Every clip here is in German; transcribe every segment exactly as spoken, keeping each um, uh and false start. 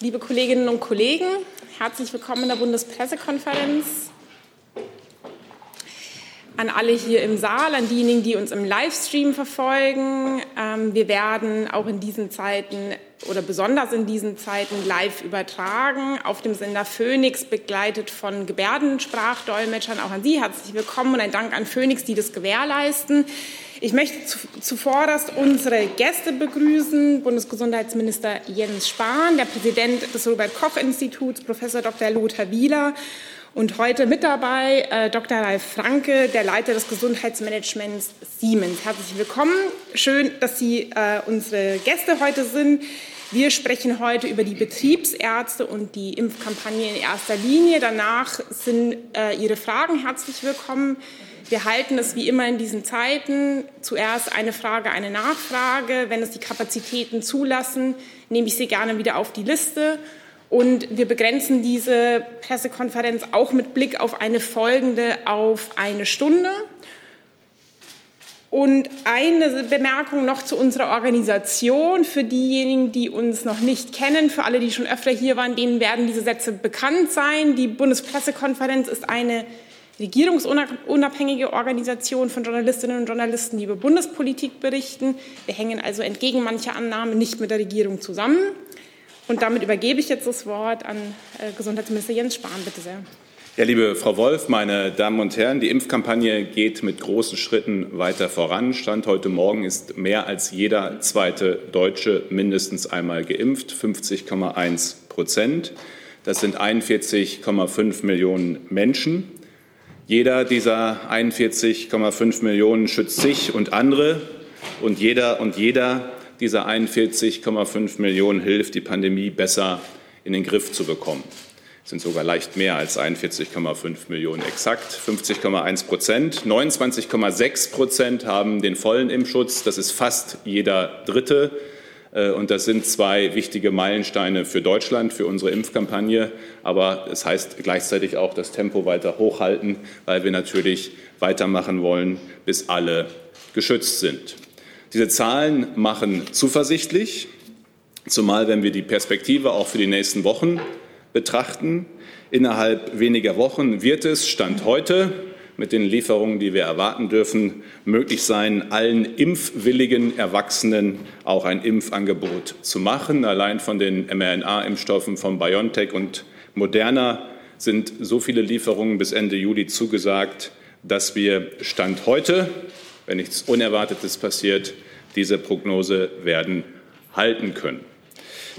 Liebe Kolleginnen und Kollegen, herzlich willkommen in der Bundespressekonferenz. An alle hier im Saal, an diejenigen, die uns im Livestream verfolgen. Wir werden auch in diesen Zeiten oder besonders in diesen Zeiten live übertragen auf dem Sender Phoenix, begleitet von Gebärdensprachdolmetschern. Auch an Sie herzlich willkommen und ein Dank an Phoenix, die das gewährleisten. Ich möchte zuvorderst unsere Gäste begrüßen, Bundesgesundheitsminister Jens Spahn, der Präsident des Robert-Koch-Instituts, Professor Doktor Lothar Wieler und heute mit dabei äh, Doktor Ralf Franke, der Leiter des Gesundheitsmanagements Siemens. Herzlich willkommen, schön, dass Sie äh, unsere Gäste heute sind. Wir sprechen heute über die Betriebsärzte und die Impfkampagne in erster Linie. Danach sind äh, Ihre Fragen herzlich willkommen. Wir halten es wie immer in diesen Zeiten. Zuerst eine Frage, eine Nachfrage. Wenn es die Kapazitäten zulassen, nehme ich Sie gerne wieder auf die Liste. Und wir begrenzen diese Pressekonferenz auch mit Blick auf eine folgende auf eine Stunde. Und eine Bemerkung noch zu unserer Organisation. Für diejenigen, die uns noch nicht kennen, für alle, die schon öfter hier waren, denen werden diese Sätze bekannt sein. Die Bundespressekonferenz ist eine regierungsunabhängige Organisation von Journalistinnen und Journalisten, die über Bundespolitik berichten. Wir hängen also entgegen mancher Annahme nicht mit der Regierung zusammen. Und damit übergebe ich jetzt das Wort an Gesundheitsminister Jens Spahn. Bitte sehr. Ja, liebe Frau Wolf, meine Damen und Herren, die Impfkampagne geht mit großen Schritten weiter voran. Stand heute Morgen ist mehr als jeder zweite Deutsche mindestens einmal geimpft, fünfzig Komma eins Prozent. Das sind einundvierzig Komma fünf Millionen Menschen. Jeder dieser einundvierzig Komma fünf Millionen schützt sich und andere. Und jeder und jeder dieser einundvierzig Komma fünf Millionen hilft, die Pandemie besser in den Griff zu bekommen. Das sind sogar leicht mehr als einundvierzig Komma fünf Millionen exakt, fünfzig Komma eins Prozent. neunundzwanzig Komma sechs Prozent haben den vollen Impfschutz. Das ist fast jeder Dritte. Und das sind zwei wichtige Meilensteine für Deutschland, für unsere Impfkampagne. Aber es heißt gleichzeitig auch, das Tempo weiter hochhalten, weil wir natürlich weitermachen wollen, bis alle geschützt sind. Diese Zahlen machen zuversichtlich, zumal wenn wir die Perspektive auch für die nächsten Wochen betrachten. Innerhalb weniger Wochen wird es, Stand heute, mit den Lieferungen, die wir erwarten dürfen, möglich sein, allen impfwilligen Erwachsenen auch ein Impfangebot zu machen. Allein von den mRNA-Impfstoffen von BioNTech und Moderna sind so viele Lieferungen bis Ende Juli zugesagt, dass wir Stand heute, wenn nichts Unerwartetes passiert, diese Prognose werden halten können.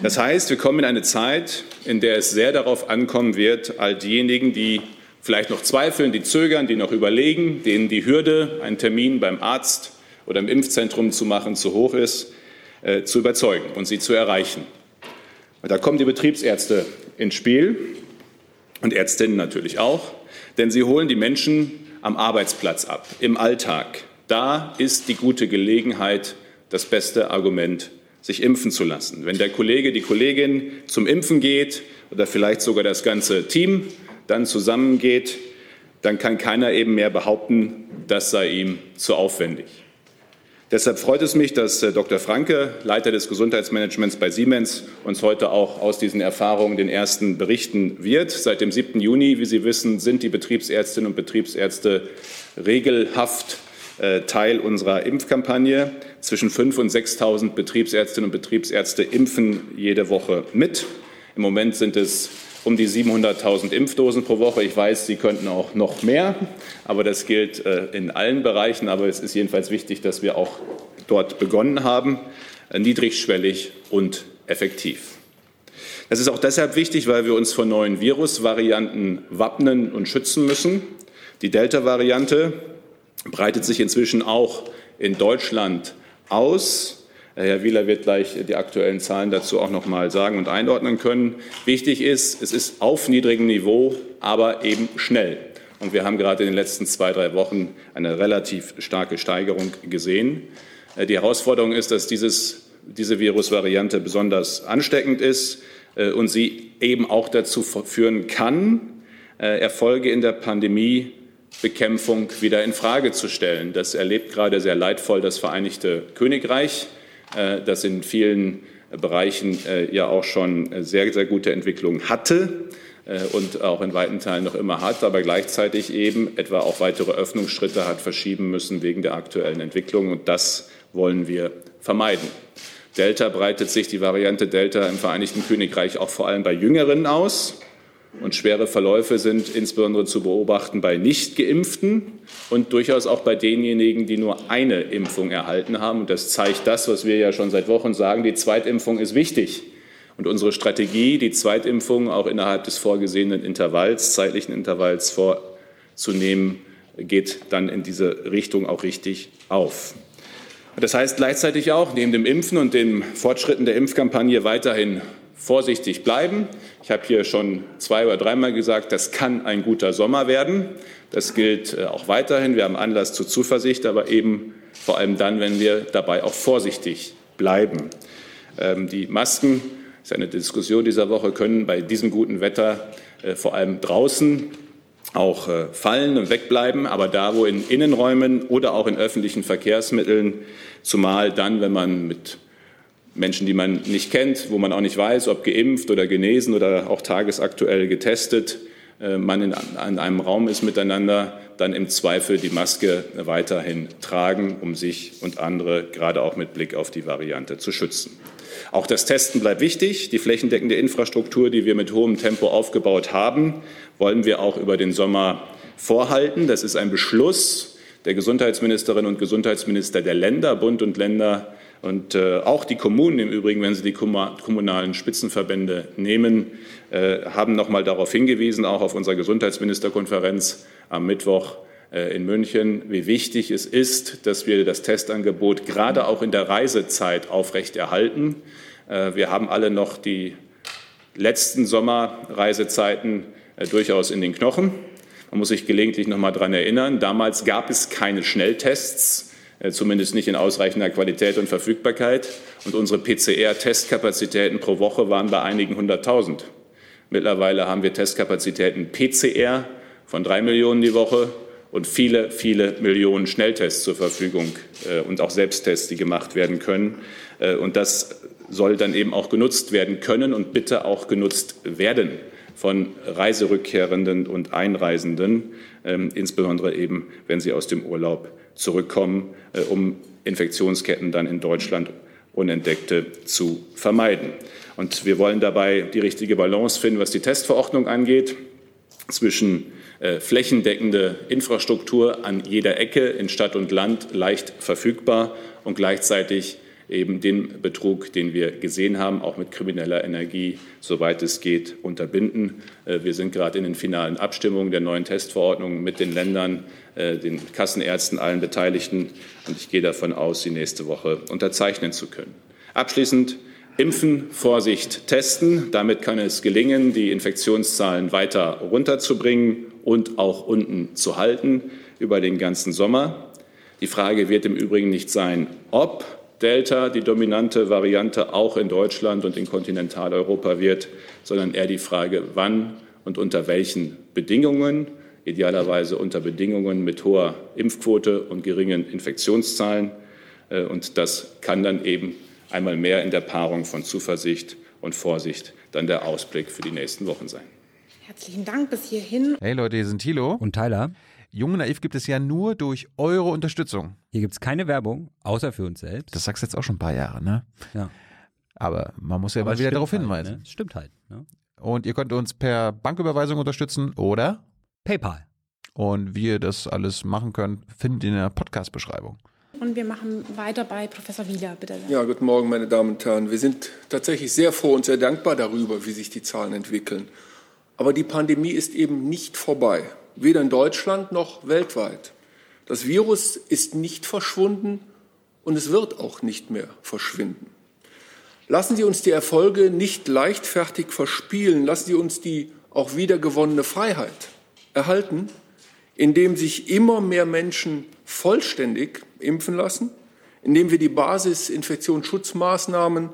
Das heißt, wir kommen in eine Zeit, in der es sehr darauf ankommen wird, all diejenigen, die vielleicht noch zweifeln, die zögern, die noch überlegen, denen die Hürde, einen Termin beim Arzt oder im Impfzentrum zu machen, zu hoch ist, äh, zu überzeugen und sie zu erreichen. Und da kommen die Betriebsärzte ins Spiel und Ärztinnen natürlich auch, denn sie holen die Menschen am Arbeitsplatz ab, im Alltag. Da ist die gute Gelegenheit, das beste Argument, sich impfen zu lassen. Wenn der Kollege, die Kollegin zum Impfen geht oder vielleicht sogar das ganze Team dann zusammengeht, dann kann keiner eben mehr behaupten, das sei ihm zu aufwendig. Deshalb freut es mich, dass Doktor Franke, Leiter des Gesundheitsmanagements bei Siemens, uns heute auch aus diesen Erfahrungen den ersten berichten wird. Seit dem siebten Juni, wie Sie wissen, sind die Betriebsärztinnen und Betriebsärzte regelhaft Teil unserer Impfkampagne. Zwischen fünftausend und sechstausend Betriebsärztinnen und Betriebsärzte impfen jede Woche mit. Im Moment sind es um die siebenhunderttausend Impfdosen pro Woche. Ich weiß, Sie könnten auch noch mehr, aber das gilt in allen Bereichen. Aber es ist jedenfalls wichtig, dass wir auch dort begonnen haben, niedrigschwellig und effektiv. Das ist auch deshalb wichtig, weil wir uns vor neuen Virusvarianten wappnen und schützen müssen. Die Delta-Variante breitet sich inzwischen auch in Deutschland aus. Herr Wieler wird gleich die aktuellen Zahlen dazu auch noch mal sagen und einordnen können. Wichtig ist, es ist auf niedrigem Niveau, aber eben schnell. Und wir haben gerade in den letzten zwei, drei Wochen eine relativ starke Steigerung gesehen. Die Herausforderung ist, dass dieses, diese Virusvariante besonders ansteckend ist und sie eben auch dazu führen kann, Erfolge in der Pandemie Bekämpfung wieder in Frage zu stellen. Das erlebt gerade sehr leidvoll das Vereinigte Königreich, das in vielen Bereichen äh, ja auch schon sehr, sehr gute Entwicklungen hatte äh, und auch in weiten Teilen noch immer hat, aber gleichzeitig eben etwa auch weitere Öffnungsschritte hat verschieben müssen wegen der aktuellen Entwicklung. Und das wollen wir vermeiden. Delta breitet sich, die Variante Delta im Vereinigten Königreich, auch vor allem bei Jüngeren aus. Und schwere Verläufe sind insbesondere zu beobachten bei Nicht-Geimpften und durchaus auch bei denjenigen, die nur eine Impfung erhalten haben. Und das zeigt das, was wir ja schon seit Wochen sagen, die Zweitimpfung ist wichtig. Und unsere Strategie, die Zweitimpfung auch innerhalb des vorgesehenen Intervalls, zeitlichen Intervalls vorzunehmen, geht dann in diese Richtung auch richtig auf. Das heißt gleichzeitig auch, neben dem Impfen und den Fortschritten der Impfkampagne weiterhin vorsichtig bleiben. Ich habe hier schon zwei- oder dreimal gesagt, das kann ein guter Sommer werden. Das gilt auch weiterhin. Wir haben Anlass zur Zuversicht, aber eben vor allem dann, wenn wir dabei auch vorsichtig bleiben. Die Masken, das ist eine Diskussion dieser Woche, können bei diesem guten Wetter vor allem draußen auch fallen und wegbleiben, aber da, wo in Innenräumen oder auch in öffentlichen Verkehrsmitteln, zumal dann, wenn man mit Menschen, die man nicht kennt, wo man auch nicht weiß, ob geimpft oder genesen oder auch tagesaktuell getestet, man in einem Raum ist miteinander, dann im Zweifel die Maske weiterhin tragen, um sich und andere, gerade auch mit Blick auf die Variante, zu schützen. Auch das Testen bleibt wichtig. Die flächendeckende Infrastruktur, die wir mit hohem Tempo aufgebaut haben, wollen wir auch über den Sommer vorhalten. Das ist ein Beschluss der Gesundheitsministerinnen und Gesundheitsminister der Länder, Bund und Länder, und äh, auch die Kommunen im Übrigen, wenn sie die kommunalen Spitzenverbände nehmen, äh, haben noch mal darauf hingewiesen, auch auf unserer Gesundheitsministerkonferenz am Mittwoch äh, in München, wie wichtig es ist, dass wir das Testangebot gerade auch in der Reisezeit aufrechterhalten. Äh, wir haben alle noch die letzten Sommerreisezeiten äh, durchaus in den Knochen. Man muss sich gelegentlich noch mal daran erinnern, damals gab es keine Schnelltests, zumindest nicht in ausreichender Qualität und Verfügbarkeit. Und unsere P C R-Testkapazitäten pro Woche waren bei einigen hunderttausend. Mittlerweile haben wir Testkapazitäten P C R von drei Millionen die Woche und viele, viele Millionen Schnelltests zur Verfügung und auch Selbsttests, die gemacht werden können. Und das soll dann eben auch genutzt werden können und bitte auch genutzt werden von Reiserückkehrenden und Einreisenden, insbesondere eben, wenn sie aus dem Urlaub zurückkommen, um Infektionsketten dann in Deutschland unentdeckte zu vermeiden. Und wir wollen dabei die richtige Balance finden, was die Testverordnung angeht, zwischen äh, flächendeckende Infrastruktur an jeder Ecke in Stadt und Land leicht verfügbar und gleichzeitig eben den Betrug, den wir gesehen haben, auch mit krimineller Energie, soweit es geht, unterbinden. Wir sind gerade in den finalen Abstimmungen der neuen Testverordnung mit den Ländern, den Kassenärzten, allen Beteiligten. Und ich gehe davon aus, sie nächste Woche unterzeichnen zu können. Abschließend: Impfen, Vorsicht, testen. Damit kann es gelingen, die Infektionszahlen weiter runterzubringen und auch unten zu halten über den ganzen Sommer. Die Frage wird im Übrigen nicht sein, ob Delta die dominante Variante auch in Deutschland und in Kontinentaleuropa wird, sondern eher die Frage, wann und unter welchen Bedingungen, idealerweise unter Bedingungen mit hoher Impfquote und geringen Infektionszahlen. Und das kann dann eben einmal mehr in der Paarung von Zuversicht und Vorsicht dann der Ausblick für die nächsten Wochen sein. Herzlichen Dank bis hierhin. Hey Leute, hier sind Thilo und Tyler. Jung und Naiv gibt es ja nur durch eure Unterstützung. Hier gibt es keine Werbung, außer für uns selbst. Das sagst du jetzt auch schon ein paar Jahre, ne? Ja. Aber man muss ja Aber mal wieder darauf hinweisen. Halt, ne? Stimmt halt. Ne? Und ihr könnt uns per Banküberweisung unterstützen oder PayPal. Und wie ihr das alles machen könnt, findet ihr in der Podcast-Beschreibung. Und wir machen weiter bei Professor Wieler, bitte. Ja, guten Morgen, meine Damen und Herren. Wir sind tatsächlich sehr froh und sehr dankbar darüber, wie sich die Zahlen entwickeln. Aber die Pandemie ist eben nicht vorbei. Weder in Deutschland noch weltweit. Das Virus ist nicht verschwunden und es wird auch nicht mehr verschwinden. Lassen Sie uns die Erfolge nicht leichtfertig verspielen. Lassen Sie uns die auch wiedergewonnene Freiheit erhalten, indem sich immer mehr Menschen vollständig impfen lassen, indem wir die Basis-Infektionsschutzmaßnahmen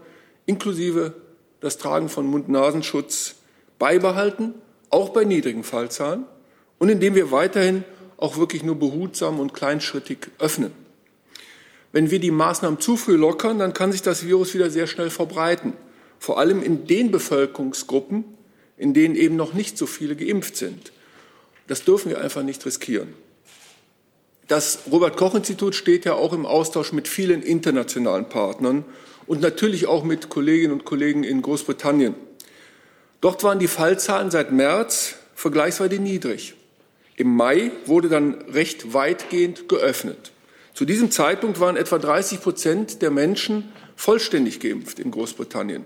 inklusive das Tragen von Mund-Nasen-Schutz beibehalten, auch bei niedrigen Fallzahlen. Und indem wir weiterhin auch wirklich nur behutsam und kleinschrittig öffnen. Wenn wir die Maßnahmen zu früh lockern, dann kann sich das Virus wieder sehr schnell verbreiten. Vor allem in den Bevölkerungsgruppen, in denen eben noch nicht so viele geimpft sind. Das dürfen wir einfach nicht riskieren. Das Robert-Koch-Institut steht ja auch im Austausch mit vielen internationalen Partnern und natürlich auch mit Kolleginnen und Kollegen in Großbritannien. Dort waren die Fallzahlen seit März vergleichsweise niedrig. Im Mai wurde dann recht weitgehend geöffnet. Zu diesem Zeitpunkt waren etwa dreißig Prozent der Menschen vollständig geimpft in Großbritannien.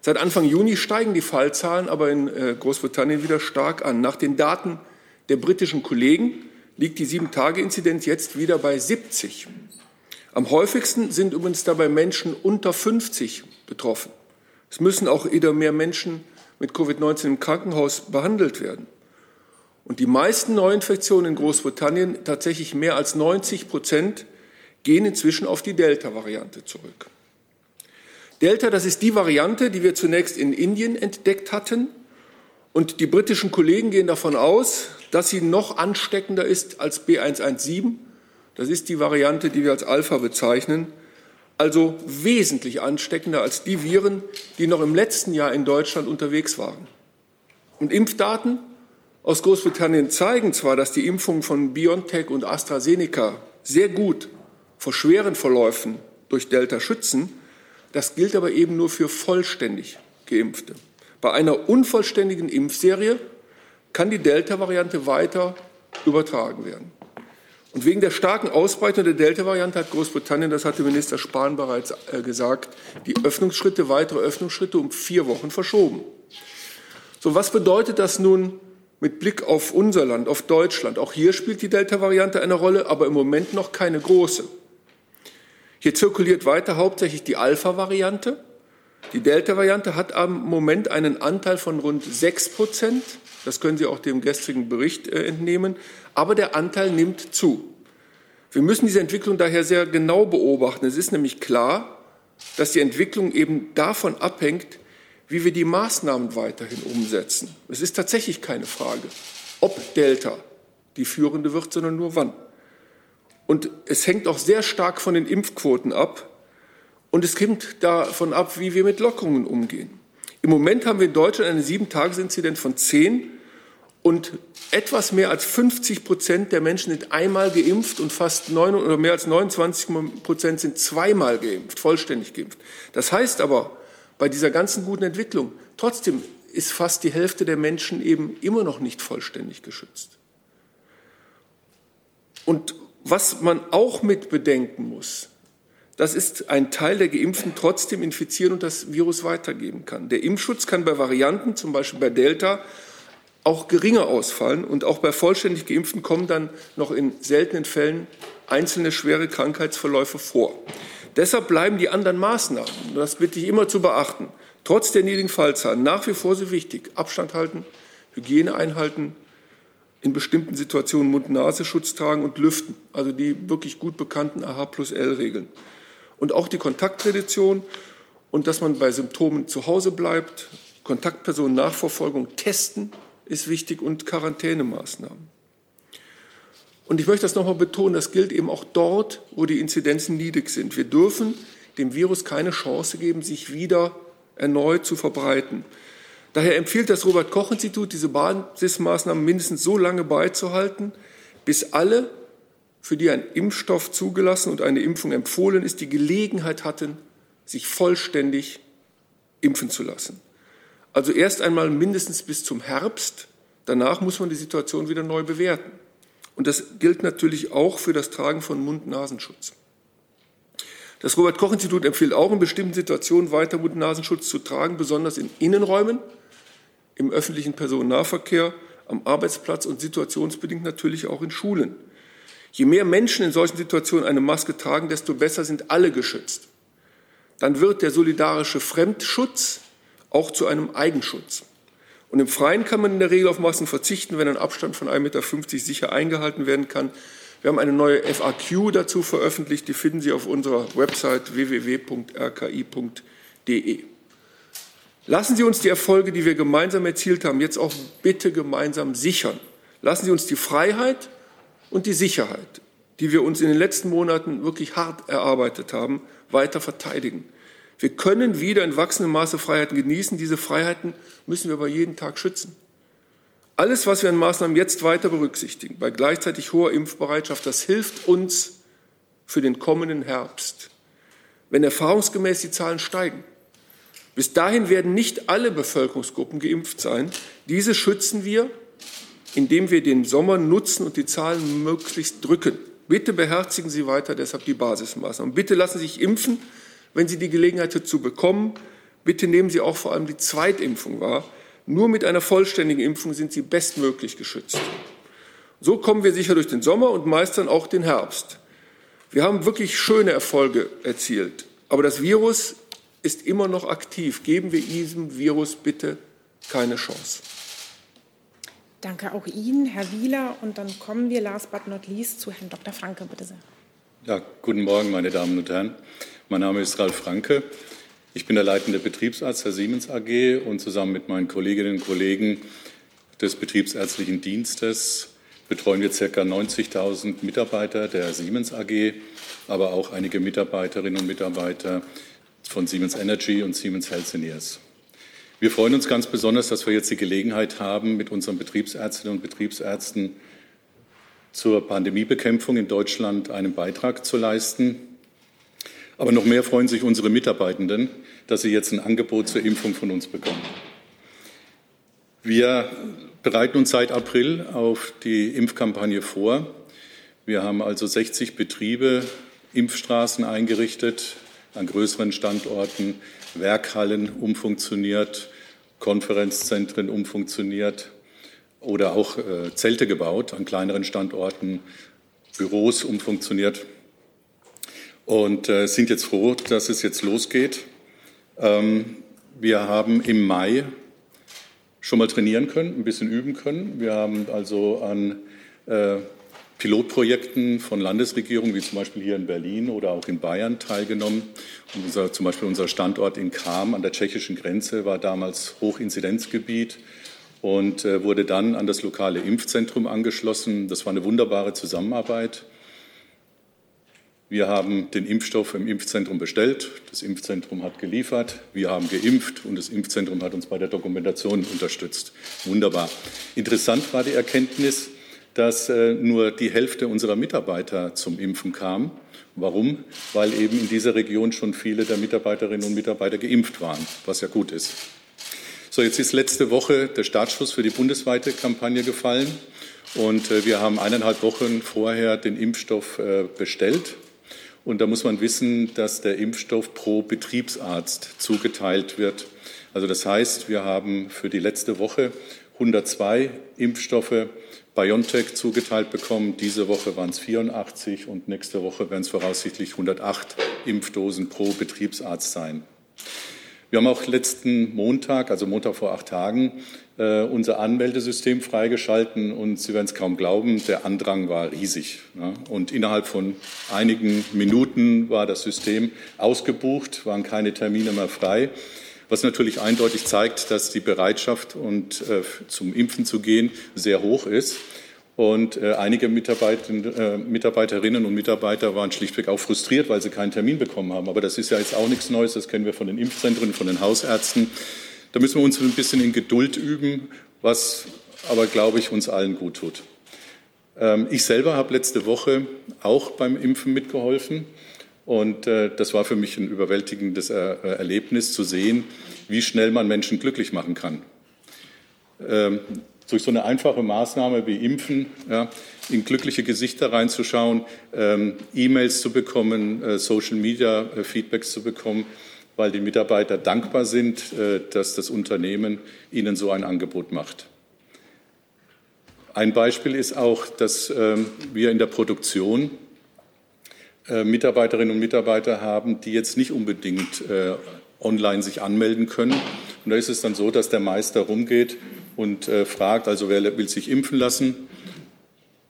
Seit Anfang Juni steigen die Fallzahlen aber in Großbritannien wieder stark an. Nach den Daten der britischen Kollegen liegt die Sieben-Tage-Inzidenz jetzt wieder bei siebzig. Am häufigsten sind übrigens dabei Menschen unter fünfzig betroffen. Es müssen auch wieder mehr Menschen mit Covid neunzehn im Krankenhaus behandelt werden. Und die meisten Neuinfektionen in Großbritannien, tatsächlich mehr als neunzig Prozent, gehen inzwischen auf die Delta-Variante zurück. Delta, das ist die Variante, die wir zunächst in Indien entdeckt hatten. Und die britischen Kollegen gehen davon aus, dass sie noch ansteckender ist als B eins eins sieben. Das ist die Variante, die wir als Alpha bezeichnen. Also wesentlich ansteckender als die Viren, die noch im letzten Jahr in Deutschland unterwegs waren. Und Impfdaten aus Großbritannien zeigen zwar, dass die Impfungen von BioNTech und AstraZeneca sehr gut vor schweren Verläufen durch Delta schützen. Das gilt aber eben nur für vollständig Geimpfte. Bei einer unvollständigen Impfserie kann die Delta-Variante weiter übertragen werden. Und wegen der starken Ausbreitung der Delta-Variante hat Großbritannien, das hatte Minister Spahn bereits gesagt, die Öffnungsschritte, weitere Öffnungsschritte um vier Wochen verschoben. So, was bedeutet das nun mit Blick auf unser Land, auf Deutschland? Auch hier spielt die Delta-Variante eine Rolle, aber im Moment noch keine große. Hier zirkuliert weiter hauptsächlich die Alpha-Variante. Die Delta-Variante hat am Moment einen Anteil von rund sechs Prozent. Das können Sie auch dem gestrigen Bericht entnehmen. Aber der Anteil nimmt zu. Wir müssen diese Entwicklung daher sehr genau beobachten. Es ist nämlich klar, dass die Entwicklung eben davon abhängt, wie wir die Maßnahmen weiterhin umsetzen. Es ist tatsächlich keine Frage, ob Delta die führende wird, sondern nur wann. Und es hängt auch sehr stark von den Impfquoten ab. Und es hängt davon ab, wie wir mit Lockerungen umgehen. Im Moment haben wir in Deutschland eine Sieben-Tages-Inzidenz von zehn. Und etwas mehr als fünfzig Prozent der Menschen sind einmal geimpft und fast neun, oder mehr als neunundzwanzig Prozent sind zweimal geimpft, vollständig geimpft. Das heißt aber, bei dieser ganzen guten Entwicklung, trotzdem ist fast die Hälfte der Menschen eben immer noch nicht vollständig geschützt. Und was man auch mit bedenken muss, das ist ein Teil der Geimpften trotzdem infizieren und das Virus weitergeben kann. Der Impfschutz kann bei Varianten, zum Beispiel bei Delta, auch geringer ausfallen. Und auch bei vollständig Geimpften kommen dann noch in seltenen Fällen einzelne schwere Krankheitsverläufe vor. Deshalb bleiben die anderen Maßnahmen, das bitte ich immer zu beachten, trotz der niedrigen Fallzahlen nach wie vor so wichtig. Abstand halten, Hygiene einhalten, in bestimmten Situationen Mund-Nasen-Schutz tragen und lüften, also die wirklich gut bekannten A H plus L Regeln. Und auch die Kontaktreduktion und dass man bei Symptomen zu Hause bleibt, Kontaktpersonen-Nachverfolgung, Testen ist wichtig und Quarantänemaßnahmen. Und ich möchte das nochmal betonen, das gilt eben auch dort, wo die Inzidenzen niedrig sind. Wir dürfen dem Virus keine Chance geben, sich wieder erneut zu verbreiten. Daher empfiehlt das Robert-Koch-Institut, diese Basismaßnahmen mindestens so lange beizubehalten, bis alle, für die ein Impfstoff zugelassen und eine Impfung empfohlen ist, die Gelegenheit hatten, sich vollständig impfen zu lassen. Also erst einmal mindestens bis zum Herbst, danach muss man die Situation wieder neu bewerten. Und das gilt natürlich auch für das Tragen von Mund-Nasen-Schutz. Das Robert-Koch-Institut empfiehlt auch, in bestimmten Situationen weiter Mund-Nasen-Schutz zu tragen, besonders in Innenräumen, im öffentlichen Personennahverkehr, am Arbeitsplatz und situationsbedingt natürlich auch in Schulen. Je mehr Menschen in solchen Situationen eine Maske tragen, desto besser sind alle geschützt. Dann wird der solidarische Fremdschutz auch zu einem Eigenschutz. Und im Freien kann man in der Regel auf Masken verzichten, wenn ein Abstand von ein Meter fünfzig sicher eingehalten werden kann. Wir haben eine neue F A Q dazu veröffentlicht, die finden Sie auf unserer Website w w w punkt r k i punkt d e. Lassen Sie uns die Erfolge, die wir gemeinsam erzielt haben, jetzt auch bitte gemeinsam sichern. Lassen Sie uns die Freiheit und die Sicherheit die wir uns in den letzten Monaten wirklich hart erarbeitet haben, weiter verteidigen. Wir können wieder in wachsendem Maße Freiheiten genießen. Diese Freiheiten müssen wir aber jeden Tag schützen. Alles, was wir an Maßnahmen jetzt weiter berücksichtigen, bei gleichzeitig hoher Impfbereitschaft, das hilft uns für den kommenden Herbst, wenn erfahrungsgemäß die Zahlen steigen. Bis dahin werden nicht alle Bevölkerungsgruppen geimpft sein. Diese schützen wir, indem wir den Sommer nutzen und die Zahlen möglichst drücken. Bitte beherzigen Sie weiter deshalb die Basismaßnahmen. Bitte lassen Sie sich impfen, wenn Sie die Gelegenheit dazu bekommen. Bitte nehmen Sie auch vor allem die Zweitimpfung wahr. Nur mit einer vollständigen Impfung sind Sie bestmöglich geschützt. So kommen wir sicher durch den Sommer und meistern auch den Herbst. Wir haben wirklich schöne Erfolge erzielt. Aber das Virus ist immer noch aktiv. Geben wir diesem Virus bitte keine Chance. Danke auch Ihnen, Herr Wieler. Und dann kommen wir last but not least zu Herrn Doktor Franke, bitte sehr. Ja, guten Morgen, meine Damen und Herren. Mein Name ist Ralf Franke. Ich bin der leitende Betriebsarzt der Siemens A G und zusammen mit meinen Kolleginnen und Kollegen des betriebsärztlichen Dienstes betreuen wir ca. neunzigtausend Mitarbeiter der Siemens A G, aber auch einige Mitarbeiterinnen und Mitarbeiter von Siemens Energy und Siemens Healthineers. Wir freuen uns ganz besonders, dass wir jetzt die Gelegenheit haben, mit unseren Betriebsärztinnen und Betriebsärzten zur Pandemiebekämpfung in Deutschland einen Beitrag zu leisten. Aber noch mehr freuen sich unsere Mitarbeitenden, dass sie jetzt ein Angebot zur Impfung von uns bekommen. Wir bereiten uns seit April auf die Impfkampagne vor. Wir haben also sechzig Betriebe, Impfstraßen eingerichtet, an größeren Standorten, Werkhallen umfunktioniert, Konferenzzentren umfunktioniert oder auch äh, Zelte gebaut, an kleineren Standorten, Büros umfunktioniert und äh, sind jetzt froh, dass es jetzt losgeht. Ähm, wir haben im Mai schon mal trainieren können, ein bisschen üben können. Wir haben also an äh, Pilotprojekten von Landesregierungen, wie zum Beispiel hier in Berlin oder auch in Bayern, teilgenommen. Und unser, zum Beispiel unser Standort in Cham an der tschechischen Grenze war damals Hochinzidenzgebiet und äh, wurde dann an das lokale Impfzentrum angeschlossen. Das war eine wunderbare Zusammenarbeit. Wir haben den Impfstoff im Impfzentrum bestellt, das Impfzentrum hat geliefert, wir haben geimpft und das Impfzentrum hat uns bei der Dokumentation unterstützt. Wunderbar. Interessant war die Erkenntnis, dass äh, nur die Hälfte unserer Mitarbeiter zum Impfen kam. Warum? Weil eben in dieser Region schon viele der Mitarbeiterinnen und Mitarbeiter geimpft waren, was ja gut ist. So, jetzt ist letzte Woche der Startschuss für die bundesweite Kampagne gefallen und äh, wir haben eineinhalb Wochen vorher den Impfstoff äh, bestellt. Und da muss man wissen, dass der Impfstoff pro Betriebsarzt zugeteilt wird. Also das heißt, wir haben für die letzte Woche hundertzwei Impfstoffe BioNTech zugeteilt bekommen. Diese Woche waren es vierundachtzig und nächste Woche werden es voraussichtlich hundertacht Impfdosen pro Betriebsarzt sein. Wir haben auch letzten Montag, also Montag vor acht Tagen, äh, unser Anmeldesystem freigeschalten und Sie werden es kaum glauben, der Andrang war riesig. Ja? Und innerhalb von einigen Minuten war das System ausgebucht, waren keine Termine mehr frei. Was natürlich eindeutig zeigt, dass die Bereitschaft, und, äh, zum Impfen zu gehen, sehr hoch ist. Und äh, einige Mitarbeit, äh, Mitarbeiterinnen und Mitarbeiter waren schlichtweg auch frustriert, weil sie keinen Termin bekommen haben. Aber das ist ja jetzt auch nichts Neues, das kennen wir von den Impfzentren, von den Hausärzten. Da müssen wir uns ein bisschen in Geduld üben, was aber, glaube ich, uns allen gut tut. Ähm, ich selber habe letzte Woche auch beim Impfen mitgeholfen. Und äh, das war für mich ein überwältigendes er- Erlebnis, zu sehen, wie schnell man Menschen glücklich machen kann. Ähm, durch so eine einfache Maßnahme wie Impfen, ja, in glückliche Gesichter reinzuschauen, ähm, E-Mails zu bekommen, äh, Social-Media-Feedbacks zu bekommen, weil die Mitarbeiter dankbar sind, äh, dass das Unternehmen ihnen so ein Angebot macht. Ein Beispiel ist auch, dass ähm, wir in der Produktion Mitarbeiterinnen und Mitarbeiter haben, die jetzt nicht unbedingt äh, online sich anmelden können. Und da ist es dann so, dass der Meister rumgeht und äh, fragt, also wer will sich impfen lassen?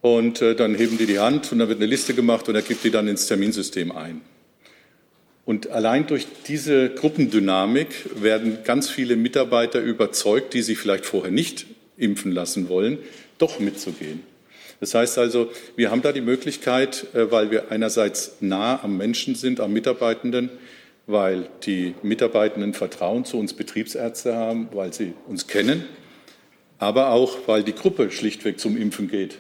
Und äh, dann heben die die Hand und dann wird eine Liste gemacht und er gibt die dann ins Terminsystem ein. Und allein durch diese Gruppendynamik werden ganz viele Mitarbeiter überzeugt, die sich vielleicht vorher nicht impfen lassen wollen, doch mitzugehen. Das heißt also, wir haben da die Möglichkeit, weil wir einerseits nah am Menschen sind, am Mitarbeitenden, weil die Mitarbeitenden Vertrauen zu uns Betriebsärzte haben, weil sie uns kennen, aber auch, weil die Gruppe schlichtweg zum Impfen geht,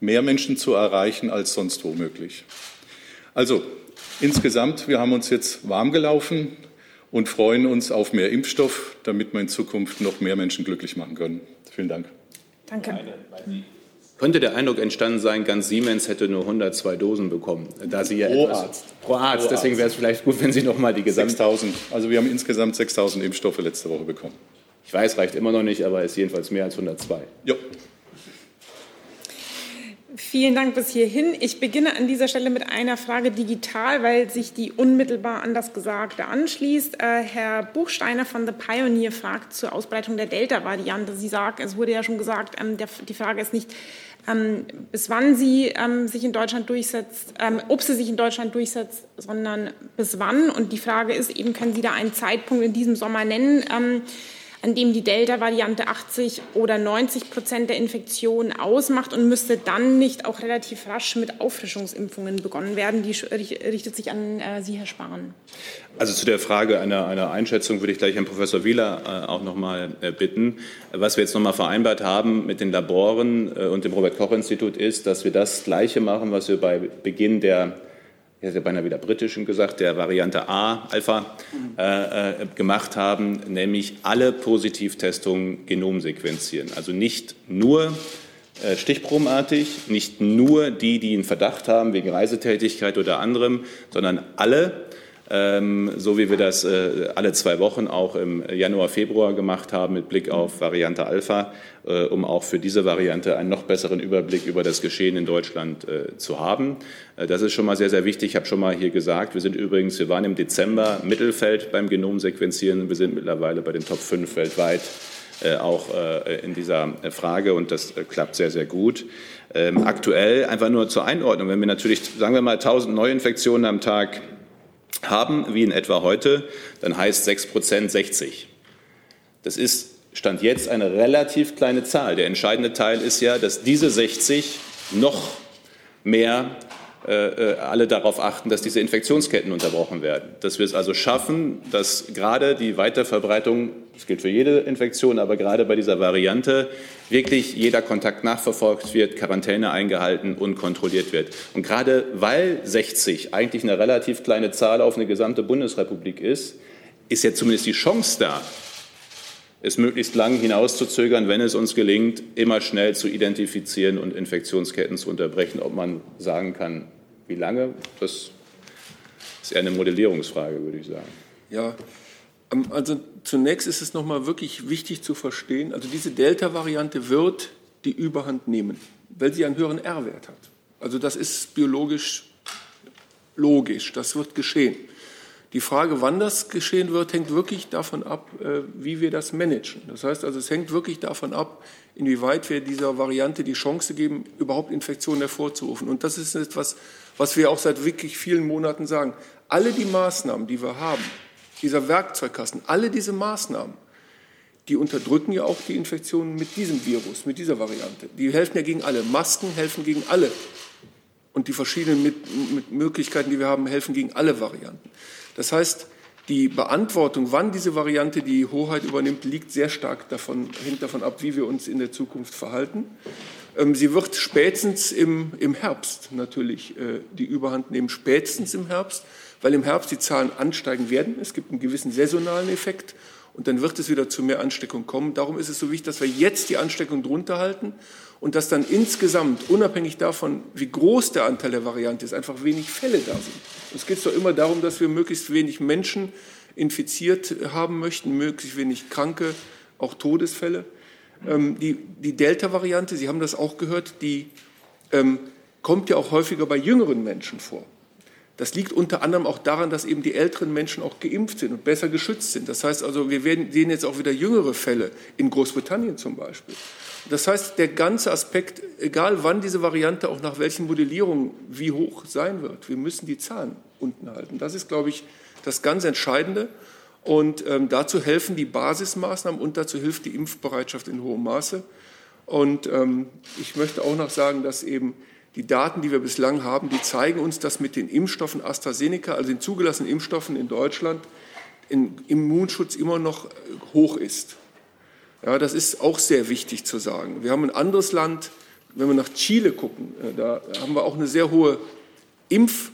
mehr Menschen zu erreichen als sonst wo möglich. Also insgesamt, wir haben uns jetzt warm gelaufen und freuen uns auf mehr Impfstoff, damit wir in Zukunft noch mehr Menschen glücklich machen können. Vielen Dank. Danke. Könnte der Eindruck entstanden sein, ganz Siemens hätte nur hundertzwei Dosen bekommen. Da Sie ja pro, etwas, Arzt. pro Arzt. Pro deswegen wäre es vielleicht gut, wenn Sie noch mal die gesamten... sechstausend. Also wir haben insgesamt sechstausend Impfstoffe letzte Woche bekommen. Ich weiß, reicht immer noch nicht, aber ist jedenfalls mehr als hundertzwei. Jo. Vielen Dank bis hierhin. Ich beginne an dieser Stelle mit einer Frage digital, weil sich die unmittelbar an das Gesagte anschließt. Äh, Herr Buchsteiner von The Pioneer fragt zur Ausbreitung der Delta-Variante. Sie sagen, es wurde ja schon gesagt, ähm, der, die Frage ist nicht, ähm, bis wann sie ähm, sich in Deutschland durchsetzt, ähm, ob sie sich in Deutschland durchsetzt, sondern bis wann. Und die Frage ist eben, können Sie da einen Zeitpunkt in diesem Sommer nennen, ähm, an dem die Delta-Variante achtzig oder neunzig Prozent der Infektionen ausmacht und müsste dann nicht auch relativ rasch mit Auffrischungsimpfungen begonnen werden? Die richtet sich an äh, Sie, Herr Spahn. Also zu der Frage einer, einer Einschätzung würde ich gleich Herrn Professor Wieler äh, auch noch mal äh, bitten. Was wir jetzt noch mal vereinbart haben mit den Laboren äh, und dem Robert-Koch-Institut ist, dass wir das Gleiche machen, was wir bei Beginn der ich hätte ja beinahe wieder britischen gesagt, der Variante A, Alpha, äh, äh, gemacht haben, nämlich alle Positivtestungen genomsequenzieren. Also nicht nur äh, stichprobenartig, nicht nur die, die einen Verdacht haben wegen Reisetätigkeit oder anderem, sondern alle, ähm, so wie wir das äh, alle zwei Wochen auch im Januar, Februar gemacht haben mit Blick auf Variante Alpha, äh, um auch für diese Variante einen noch besseren Überblick über das Geschehen in Deutschland äh, zu haben. Das ist schon mal sehr, sehr wichtig. Ich habe schon mal hier gesagt, wir sind übrigens, wir waren im Dezember Mittelfeld beim Genomsequenzieren. Wir sind mittlerweile bei den Top fünf weltweit äh, auch äh, in dieser Frage und das äh, klappt sehr, sehr gut. Ähm, aktuell einfach nur zur Einordnung, wenn wir natürlich, sagen wir mal, tausend Neuinfektionen am Tag haben, wie in etwa heute, dann heißt sechs Prozent sechzig. Das ist Stand jetzt eine relativ kleine Zahl. Der entscheidende Teil ist ja, dass diese sechzig noch mehr alle darauf achten, dass diese Infektionsketten unterbrochen werden. Dass wir es also schaffen, dass gerade die Weiterverbreitung, das gilt für jede Infektion, aber gerade bei dieser Variante, wirklich jeder Kontakt nachverfolgt wird, Quarantäne eingehalten und kontrolliert wird. Und gerade weil sechzig eigentlich eine relativ kleine Zahl auf eine gesamte Bundesrepublik ist, ist ja zumindest die Chance da, es möglichst lang hinauszuzögern, wenn es uns gelingt, immer schnell zu identifizieren und Infektionsketten zu unterbrechen. Ob man sagen kann, wie lange, das ist eher eine Modellierungsfrage, würde ich sagen. Ja, also zunächst ist es nochmal wirklich wichtig zu verstehen, also diese Delta-Variante wird die Überhand nehmen, weil sie einen höheren R-Wert hat. Also das ist biologisch logisch, das wird geschehen. Die Frage, wann das geschehen wird, hängt wirklich davon ab, wie wir das managen. Das heißt also, es hängt wirklich davon ab, inwieweit wir dieser Variante die Chance geben, überhaupt Infektionen hervorzurufen. Und das ist etwas, was wir auch seit wirklich vielen Monaten sagen. Alle die Maßnahmen, die wir haben, dieser Werkzeugkasten, alle diese Maßnahmen, die unterdrücken ja auch die Infektionen mit diesem Virus, mit dieser Variante. Die helfen ja gegen alle. Masken helfen gegen alle. Und die verschiedenen mit, mit Möglichkeiten, die wir haben, helfen gegen alle Varianten. Das heißt, die Beantwortung, wann diese Variante die Hoheit übernimmt, liegt sehr stark davon, hängt davon ab, wie wir uns in der Zukunft verhalten. Ähm, sie wird spätestens im, im Herbst natürlich äh, die Überhand nehmen, spätestens im Herbst, weil im Herbst die Zahlen ansteigen werden. Es gibt einen gewissen saisonalen Effekt und dann wird es wieder zu mehr Ansteckung kommen. Darum ist es so wichtig, dass wir jetzt die Ansteckung drunter halten und dass dann insgesamt, unabhängig davon, wie groß der Anteil der Variante ist, einfach wenig Fälle da sind. Es geht doch immer darum, dass wir möglichst wenig Menschen infiziert haben möchten, möglichst wenig Kranke, auch Todesfälle. Ähm, die die Delta-Variante, Sie haben das auch gehört, die ähm, kommt ja auch häufiger bei jüngeren Menschen vor. Das liegt unter anderem auch daran, dass eben die älteren Menschen auch geimpft sind und besser geschützt sind. Das heißt also, wir werden, sehen jetzt auch wieder jüngere Fälle, in Großbritannien zum Beispiel. Das heißt, der ganze Aspekt, egal wann diese Variante auch nach welchen Modellierungen wie hoch sein wird, wir müssen die Zahlen unten halten. Das ist, glaube ich, das ganz Entscheidende. Und ähm, dazu helfen die Basismaßnahmen und dazu hilft die Impfbereitschaft in hohem Maße. Und ähm, ich möchte auch noch sagen, dass eben die Daten, die wir bislang haben, die zeigen uns, dass mit den Impfstoffen AstraZeneca, also den zugelassenen Impfstoffen in Deutschland, im Immunschutz immer noch hoch ist. Ja, das ist auch sehr wichtig zu sagen. Wir haben ein anderes Land, wenn wir nach Chile gucken, da haben wir auch eine sehr hohe Impf,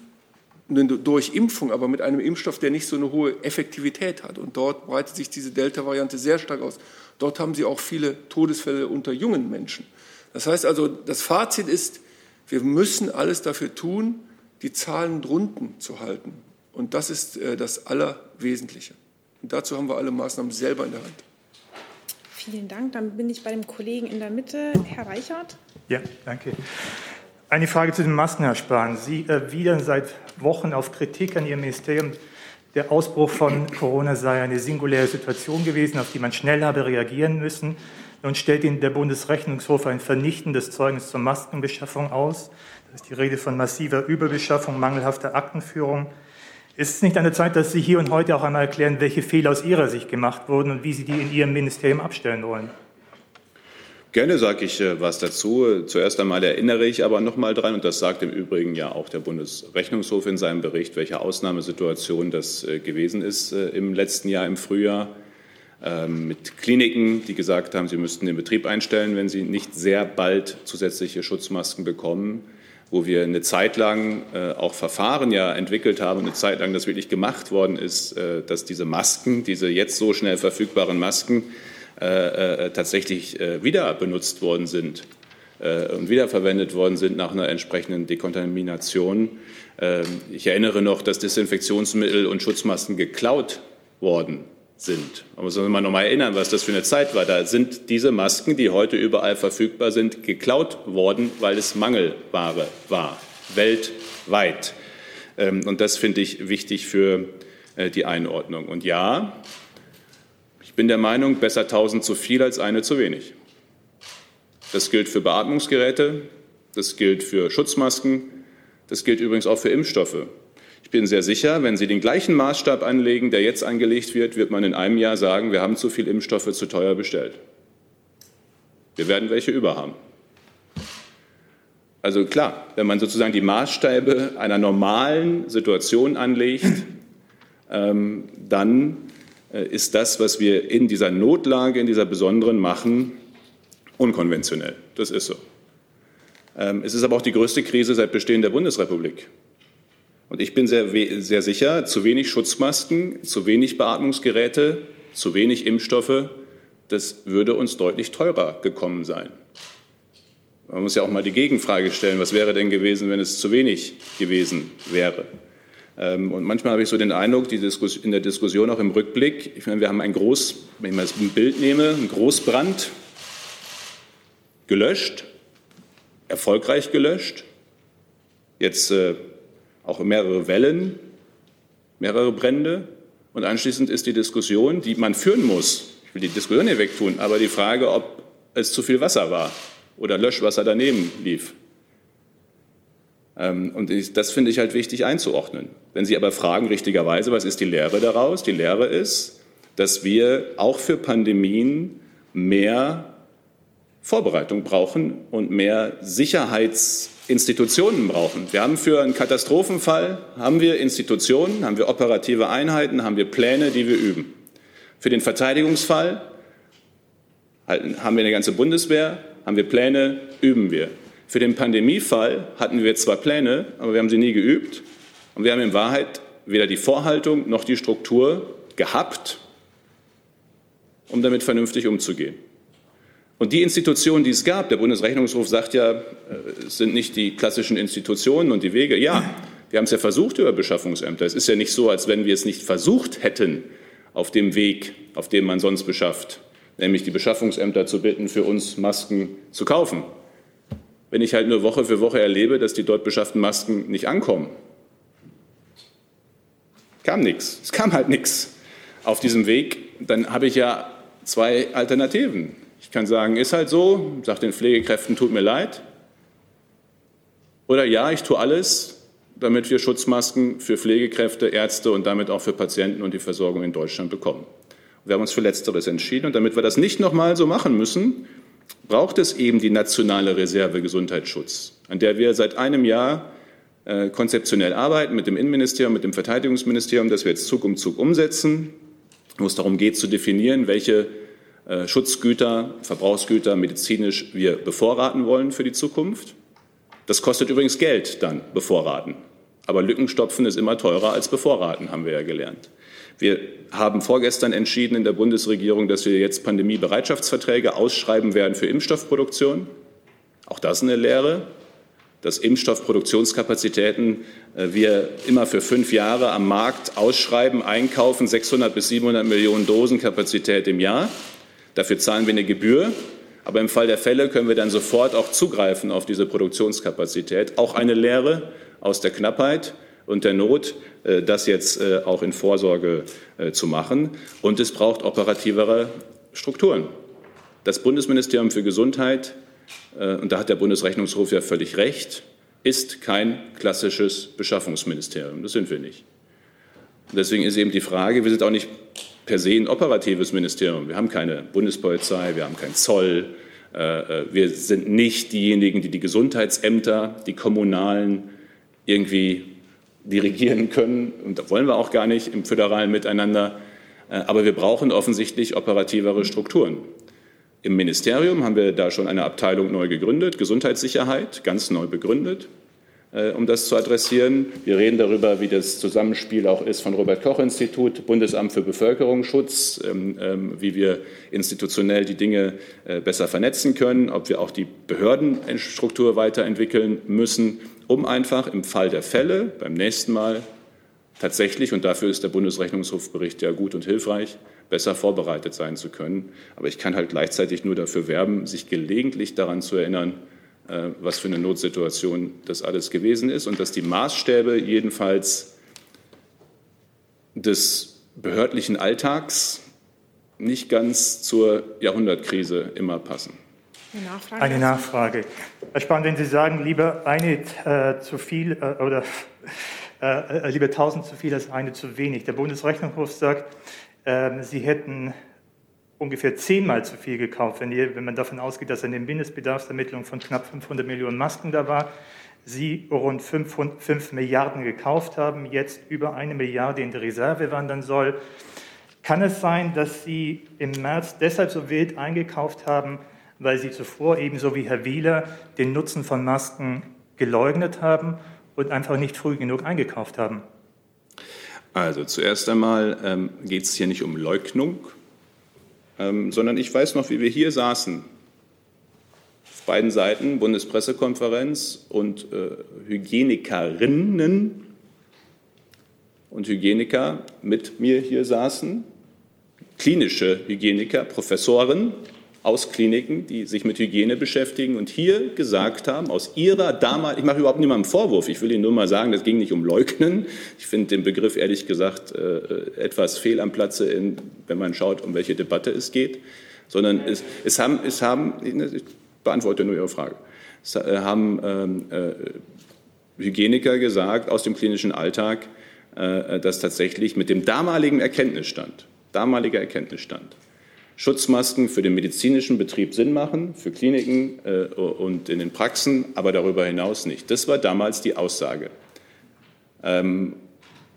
durch Impfung, aber mit einem Impfstoff, der nicht so eine hohe Effektivität hat. Und dort breitet sich diese Delta-Variante sehr stark aus. Dort haben sie auch viele Todesfälle unter jungen Menschen. Das heißt also, das Fazit ist, wir müssen alles dafür tun, die Zahlen drunten zu halten. Und das ist äh, das Allerwesentliche. Und dazu haben wir alle Maßnahmen selber in der Hand. Vielen Dank. Dann bin ich bei dem Kollegen in der Mitte, Herr Reichert. Ja, danke. Eine Frage zu den Masken, Herr Spahn. Sie erwidern seit Wochen auf Kritik an Ihrem Ministerium, der Ausbruch von Corona sei eine singuläre Situation gewesen, auf die man schnell habe reagieren müssen. Nun stellt Ihnen der Bundesrechnungshof ein vernichtendes Zeugnis zur Maskenbeschaffung aus. Da ist die Rede von massiver Überbeschaffung, mangelhafter Aktenführung. Ist es nicht an der Zeit, dass Sie hier und heute auch einmal erklären, welche Fehler aus Ihrer Sicht gemacht wurden und wie Sie die in Ihrem Ministerium abstellen wollen? Gerne sage ich was dazu. Zuerst einmal erinnere ich aber noch mal dran, und das sagt im Übrigen ja auch der Bundesrechnungshof in seinem Bericht, welche Ausnahmesituation das gewesen ist im letzten Jahr im Frühjahr mit Kliniken, die gesagt haben, sie müssten den Betrieb einstellen, wenn sie nicht sehr bald zusätzliche Schutzmasken bekommen, wo wir eine Zeit lang äh, auch Verfahren ja entwickelt haben, eine Zeit lang das wirklich gemacht worden ist, äh, dass diese Masken, diese jetzt so schnell verfügbaren Masken äh, äh, tatsächlich äh, wieder benutzt worden sind äh, und wiederverwendet worden sind nach einer entsprechenden Dekontamination. Äh, ich erinnere noch, dass Desinfektionsmittel und Schutzmasken geklaut worden sind. Man muss sich mal noch mal erinnern, was das für eine Zeit war. Da sind diese Masken, die heute überall verfügbar sind, geklaut worden, weil es Mangelware war, weltweit. Und das finde ich wichtig für die Einordnung. Und ja, ich bin der Meinung, besser tausend zu viel als eine zu wenig. Das gilt für Beatmungsgeräte, das gilt für Schutzmasken, das gilt übrigens auch für Impfstoffe. Ich bin sehr sicher, wenn Sie den gleichen Maßstab anlegen, der jetzt angelegt wird, wird man in einem Jahr sagen, wir haben zu viel Impfstoffe zu teuer bestellt. Wir werden welche überhaben. Also klar, wenn man sozusagen die Maßstäbe einer normalen Situation anlegt, ähm, dann äh, ist das, was wir in dieser Notlage, in dieser besonderen machen, unkonventionell. Das ist so. Ähm, es ist aber auch die größte Krise seit Bestehen der Bundesrepublik. Und ich bin sehr, sehr sicher, zu wenig Schutzmasken, zu wenig Beatmungsgeräte, zu wenig Impfstoffe, das würde uns deutlich teurer gekommen sein. Man muss ja auch mal die Gegenfrage stellen, was wäre denn gewesen, wenn es zu wenig gewesen wäre? Und manchmal habe ich so den Eindruck, die Diskus- in der Diskussion auch im Rückblick, ich meine, wir haben ein Groß, wenn ich mal ein Bild nehme, einen Großbrand, gelöscht, erfolgreich gelöscht, jetzt äh, auch mehrere Wellen, mehrere Brände. Und anschließend ist die Diskussion, die man führen muss, ich will die Diskussion hier wegtun, aber die Frage, ob es zu viel Wasser war oder Löschwasser daneben lief. Und das finde ich halt wichtig einzuordnen. Wenn Sie aber fragen, richtigerweise, was ist die Lehre daraus? Die Lehre ist, dass wir auch für Pandemien mehr Vorbereitung brauchen und mehr Sicherheits Institutionen brauchen. Wir haben für einen Katastrophenfall, haben wir Institutionen, haben wir operative Einheiten, haben wir Pläne, die wir üben. Für den Verteidigungsfall haben wir eine ganze Bundeswehr, haben wir Pläne, üben wir. Für den Pandemiefall hatten wir zwar Pläne, aber wir haben sie nie geübt. Und wir haben in Wahrheit weder die Vorhaltung noch die Struktur gehabt, um damit vernünftig umzugehen. Und die Institutionen, die es gab, der Bundesrechnungshof sagt ja, es sind nicht die klassischen Institutionen und die Wege. Ja, wir haben es ja versucht über Beschaffungsämter. Es ist ja nicht so, als wenn wir es nicht versucht hätten auf dem Weg, auf dem man sonst beschafft, nämlich die Beschaffungsämter zu bitten, für uns Masken zu kaufen. Wenn ich halt nur Woche für Woche erlebe, dass die dort beschafften Masken nicht ankommen. Kam nichts. Es kam halt nichts auf diesem Weg. Dann habe ich ja zwei Alternativen. Ich kann sagen, ist halt so, sage den Pflegekräften, tut mir leid. Oder ja, ich tue alles, damit wir Schutzmasken für Pflegekräfte, Ärzte und damit auch für Patienten und die Versorgung in Deutschland bekommen. Wir haben uns für Letzteres entschieden. Und damit wir das nicht nochmal so machen müssen, braucht es eben die nationale Reserve Gesundheitsschutz, an der wir seit einem Jahr äh, konzeptionell arbeiten mit dem Innenministerium, mit dem Verteidigungsministerium, das wir jetzt Zug um Zug umsetzen, wo es darum geht zu definieren, welche äh, Schutzgüter, Verbrauchsgüter medizinisch wir bevorraten wollen für die Zukunft. Das kostet übrigens Geld dann, bevorraten. Aber Lückenstopfen ist immer teurer als bevorraten, haben wir ja gelernt. Wir haben vorgestern entschieden in der Bundesregierung, dass wir jetzt Pandemie-Bereitschaftsverträge ausschreiben werden für Impfstoffproduktion. Auch das ist eine Lehre, dass Impfstoffproduktionskapazitäten wir immer für fünf Jahre am Markt ausschreiben, einkaufen, sechshundert bis siebenhundert Millionen Dosen Kapazität im Jahr. Dafür zahlen wir eine Gebühr. Aber im Fall der Fälle können wir dann sofort auch zugreifen auf diese Produktionskapazität. Auch eine Lehre aus der Knappheit und der Not, das jetzt auch in Vorsorge zu machen. Und es braucht operativere Strukturen. Das Bundesministerium für Gesundheit, und da hat der Bundesrechnungshof ja völlig recht, ist kein klassisches Beschaffungsministerium. Das sind wir nicht. Und deswegen ist eben die Frage, wir sind auch nicht per se ein operatives Ministerium. Wir haben keine Bundespolizei, wir haben keinen Zoll, äh, wir sind nicht diejenigen, die die Gesundheitsämter, die kommunalen irgendwie dirigieren können. Und das wollen wir auch gar nicht im föderalen Miteinander. Äh, aber wir brauchen offensichtlich operativere Strukturen. Im Ministerium haben wir da schon eine Abteilung neu gegründet, Gesundheitssicherheit, ganz neu begründet, um das zu adressieren. Wir reden darüber, wie das Zusammenspiel auch ist von Robert-Koch-Institut, Bundesamt für Bevölkerungsschutz, wie wir institutionell die Dinge besser vernetzen können, ob wir auch die Behördenstruktur weiterentwickeln müssen, um einfach im Fall der Fälle beim nächsten Mal tatsächlich, und dafür ist der Bundesrechnungshofbericht ja gut und hilfreich, besser vorbereitet sein zu können. Aber ich kann halt gleichzeitig nur dafür werben, sich gelegentlich daran zu erinnern, was für eine Notsituation das alles gewesen ist und dass die Maßstäbe jedenfalls des behördlichen Alltags nicht ganz zur Jahrhundertkrise immer passen. Eine Nachfrage. Eine Nachfrage. Herr Spahn, wenn Sie sagen, lieber eine äh, zu viel äh, oder äh, lieber tausend zu viel als eine zu wenig. Der Bundesrechnungshof sagt, äh, Sie hätten ungefähr zehnmal zu viel gekauft, wenn, ihr, wenn man davon ausgeht, dass in den Mindestbedarfsermittlungen von knapp fünfhundert Millionen Masken da war, Sie rund fünf Milliarden gekauft haben, jetzt über eine Milliarde in die Reserve wandern soll. Kann es sein, dass Sie im März deshalb so wild eingekauft haben, weil Sie zuvor, ebenso wie Herr Wieler, den Nutzen von Masken geleugnet haben und einfach nicht früh genug eingekauft haben? Also zuerst einmal ähm, geht es hier nicht um Leugnung, Ähm, sondern ich weiß noch, wie wir hier saßen, auf beiden Seiten, Bundespressekonferenz und äh, Hygienikerinnen und Hygieniker mit mir hier saßen, klinische Hygieniker, Professoren aus Kliniken, die sich mit Hygiene beschäftigen und hier gesagt haben, aus ihrer damaligen, ich mache überhaupt niemandem Vorwurf, ich will Ihnen nur mal sagen, das ging nicht um Leugnen. Ich finde den Begriff ehrlich gesagt äh, etwas fehl am Platze, in, wenn man schaut, um welche Debatte es geht, sondern es, es, haben, es haben, ich beantworte nur Ihre Frage, es haben äh, äh, Hygieniker gesagt aus dem klinischen Alltag, äh, dass tatsächlich mit dem damaligen Erkenntnisstand, damaliger Erkenntnisstand, Schutzmasken für den medizinischen Betrieb Sinn machen, für Kliniken äh, und in den Praxen, aber darüber hinaus nicht. Das war damals die Aussage. Ähm,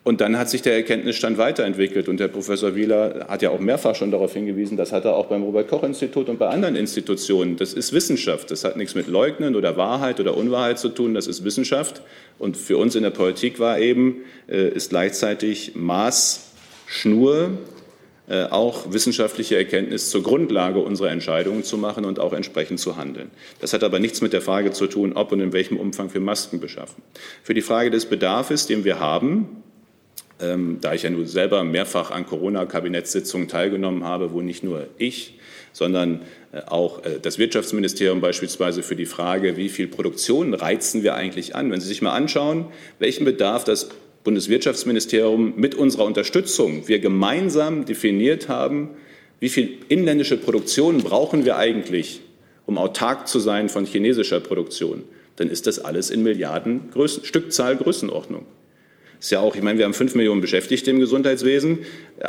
und dann hat sich der Erkenntnisstand weiterentwickelt. Und Herr Professor Wieler hat ja auch mehrfach schon darauf hingewiesen, das hat er auch beim Robert-Koch-Institut und bei anderen Institutionen. Das ist Wissenschaft. Das hat nichts mit Leugnen oder Wahrheit oder Unwahrheit zu tun. Das ist Wissenschaft. Und für uns in der Politik war eben, äh, ist gleichzeitig Maß, Schnur, auch wissenschaftliche Erkenntnis zur Grundlage unserer Entscheidungen zu machen und auch entsprechend zu handeln. Das hat aber nichts mit der Frage zu tun, ob und in welchem Umfang wir Masken beschaffen. Für die Frage des Bedarfs, den wir haben, ähm, da ich ja nun selber mehrfach an Corona-Kabinettssitzungen teilgenommen habe, wo nicht nur ich, sondern äh, auch äh, das Wirtschaftsministerium beispielsweise für die Frage, wie viel Produktion reizen wir eigentlich an? Wenn Sie sich mal anschauen, welchen Bedarf das Bundeswirtschaftsministerium mit unserer Unterstützung, wir gemeinsam definiert haben, wie viel inländische Produktion brauchen wir eigentlich, um autark zu sein von chinesischer Produktion, dann ist das alles in Milliarden Größen, Stückzahl Größenordnung. Ist ja auch, ich meine, wir haben fünf Millionen Beschäftigte im Gesundheitswesen.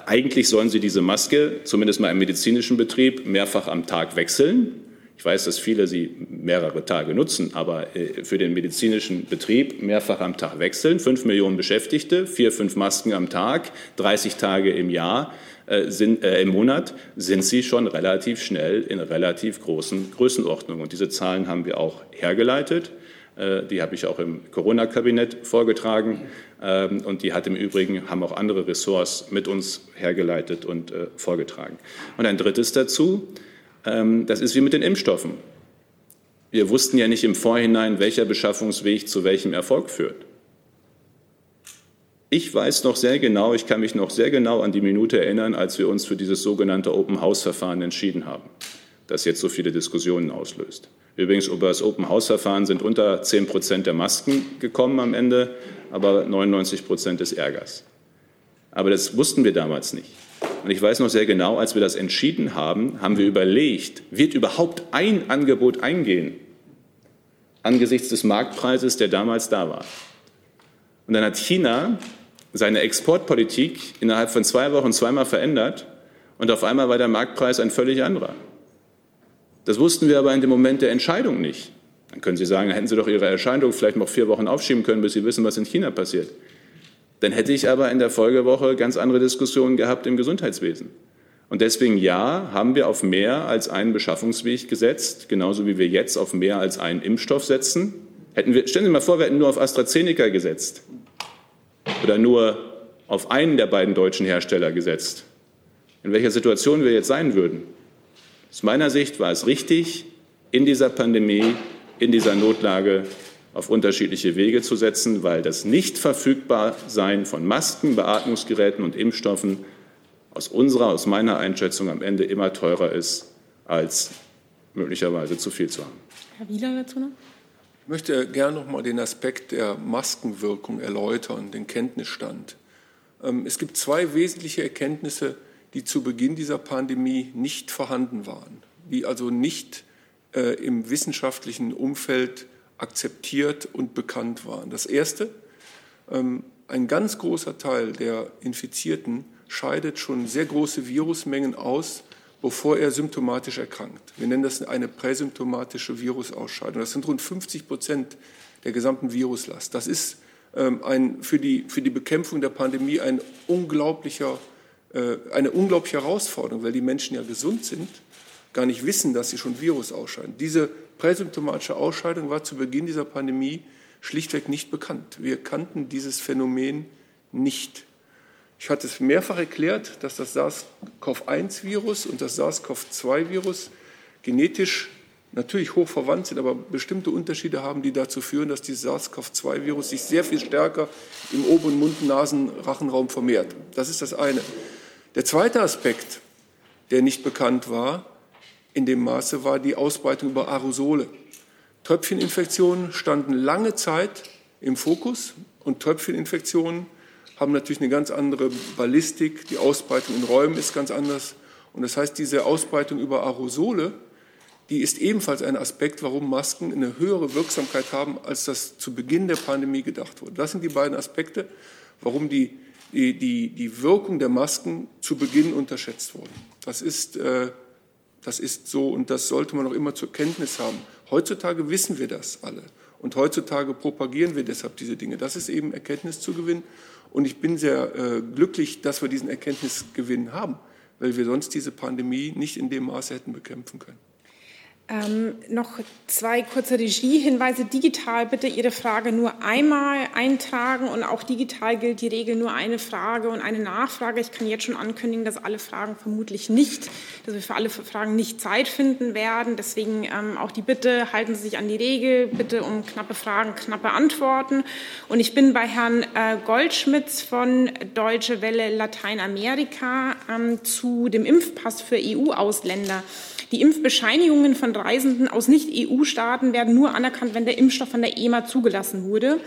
Eigentlich sollen sie diese Maske, zumindest mal im medizinischen Betrieb, mehrfach am Tag wechseln. Ich weiß, dass viele sie mehrere Tage nutzen, aber äh, für den medizinischen Betrieb mehrfach am Tag wechseln. Fünf Millionen Beschäftigte, vier, fünf Masken am Tag, dreißig Tage im Jahr, äh, sind, äh, im Monat, sind sie schon relativ schnell in relativ großen Größenordnungen. Und diese Zahlen haben wir auch hergeleitet. Die habe ich auch im Corona-Kabinett vorgetragen und die hat im Übrigen, haben auch andere Ressorts mit uns hergeleitet und vorgetragen. Und ein drittes dazu, das ist wie mit den Impfstoffen. Wir wussten ja nicht im Vorhinein, welcher Beschaffungsweg zu welchem Erfolg führt. Ich weiß noch sehr genau, ich kann mich noch sehr genau an die Minute erinnern, als wir uns für dieses sogenannte Open-House-Verfahren entschieden haben, das jetzt so viele Diskussionen auslöst. Übrigens, über das Open-House-Verfahren sind unter zehn Prozent der Masken gekommen am Ende, aber neunundneunzig Prozent des Ärgers. Aber das wussten wir damals nicht. Und ich weiß noch sehr genau, als wir das entschieden haben, haben wir überlegt, wird überhaupt ein Angebot eingehen angesichts des Marktpreises, der damals da war. Und dann hat China seine Exportpolitik innerhalb von zwei Wochen zweimal verändert und auf einmal war der Marktpreis ein völlig anderer. Das wussten wir aber in dem Moment der Entscheidung nicht. Dann können Sie sagen, hätten Sie doch Ihre Entscheidung vielleicht noch vier Wochen aufschieben können, bis Sie wissen, was in China passiert. Dann hätte ich aber in der Folgewoche ganz andere Diskussionen gehabt im Gesundheitswesen. Und deswegen, ja, haben wir auf mehr als einen Beschaffungsweg gesetzt, genauso wie wir jetzt auf mehr als einen Impfstoff setzen. Hätten wir, stellen Sie mal vor, wir hätten nur auf AstraZeneca gesetzt oder nur auf einen der beiden deutschen Hersteller gesetzt. In welcher Situation wir jetzt sein würden? Aus meiner Sicht war es richtig, in dieser Pandemie, in dieser Notlage auf unterschiedliche Wege zu setzen, weil das Nichtverfügbarsein von Masken, Beatmungsgeräten und Impfstoffen aus unserer, aus meiner Einschätzung am Ende immer teurer ist, als möglicherweise zu viel zu haben. Herr Wieler dazu noch? Ich möchte gerne noch mal den Aspekt der Maskenwirkung erläutern, den Kenntnisstand. Es gibt zwei wesentliche Erkenntnisse, die zu Beginn dieser Pandemie nicht vorhanden waren, die also nicht äh, im wissenschaftlichen Umfeld akzeptiert und bekannt waren. Das Erste, ähm, ein ganz großer Teil der Infizierten scheidet schon sehr große Virusmengen aus, bevor er symptomatisch erkrankt. Wir nennen das eine präsymptomatische Virusausscheidung. Das sind rund fünfzig Prozent der gesamten Viruslast. Das ist ähm, ein, für die, für die Bekämpfung der Pandemie ein unglaublicher eine unglaubliche Herausforderung, weil die Menschen ja gesund sind, gar nicht wissen, dass sie schon Virus ausscheiden. Diese präsymptomatische Ausscheidung war zu Beginn dieser Pandemie schlichtweg nicht bekannt. Wir kannten dieses Phänomen nicht. Ich hatte es mehrfach erklärt, dass das SARS-C o V eins Virus und das SARS-C o V zwei Virus genetisch natürlich hoch verwandt sind, aber bestimmte Unterschiede haben, die dazu führen, dass dieses SARS-C o V zwei Virus sich sehr viel stärker im oberen Mund-Nasen-Rachenraum vermehrt. Das ist das eine. Der zweite Aspekt, der nicht bekannt war, in dem Maße war die Ausbreitung über Aerosole. Tröpfcheninfektionen standen lange Zeit im Fokus und Tröpfcheninfektionen haben natürlich eine ganz andere Ballistik, die Ausbreitung in Räumen ist ganz anders und das heißt, diese Ausbreitung über Aerosole, die ist ebenfalls ein Aspekt, warum Masken eine höhere Wirksamkeit haben, als das zu Beginn der Pandemie gedacht wurde. Das sind die beiden Aspekte, warum die Die, die, die Wirkung der Masken zu Beginn unterschätzt worden. Das ist, äh, das ist so und das sollte man auch immer zur Kenntnis haben. Heutzutage wissen wir das alle und heutzutage propagieren wir deshalb diese Dinge. Das ist eben Erkenntniszugewinn und ich bin sehr äh, glücklich, dass wir diesen Erkenntnisgewinn haben, weil wir sonst diese Pandemie nicht in dem Maße hätten bekämpfen können. Ähm, noch zwei kurze Regiehinweise. Digital bitte Ihre Frage nur einmal eintragen und auch digital gilt die Regel nur eine Frage und eine Nachfrage. Ich kann jetzt schon ankündigen, dass alle Fragen vermutlich nicht, dass wir für alle Fragen nicht Zeit finden werden. Deswegen ähm, auch die Bitte, halten Sie sich an die Regel, bitte um knappe Fragen, knappe Antworten. Und ich bin bei Herrn äh, Goldschmitz von Deutsche Welle Lateinamerika ähm, zu dem Impfpass für E U-Ausländer. Die Impfbescheinigungen von Reisenden aus Nicht-E U-Staaten werden nur anerkannt, wenn der Impfstoff von der E M A zugelassen wurde.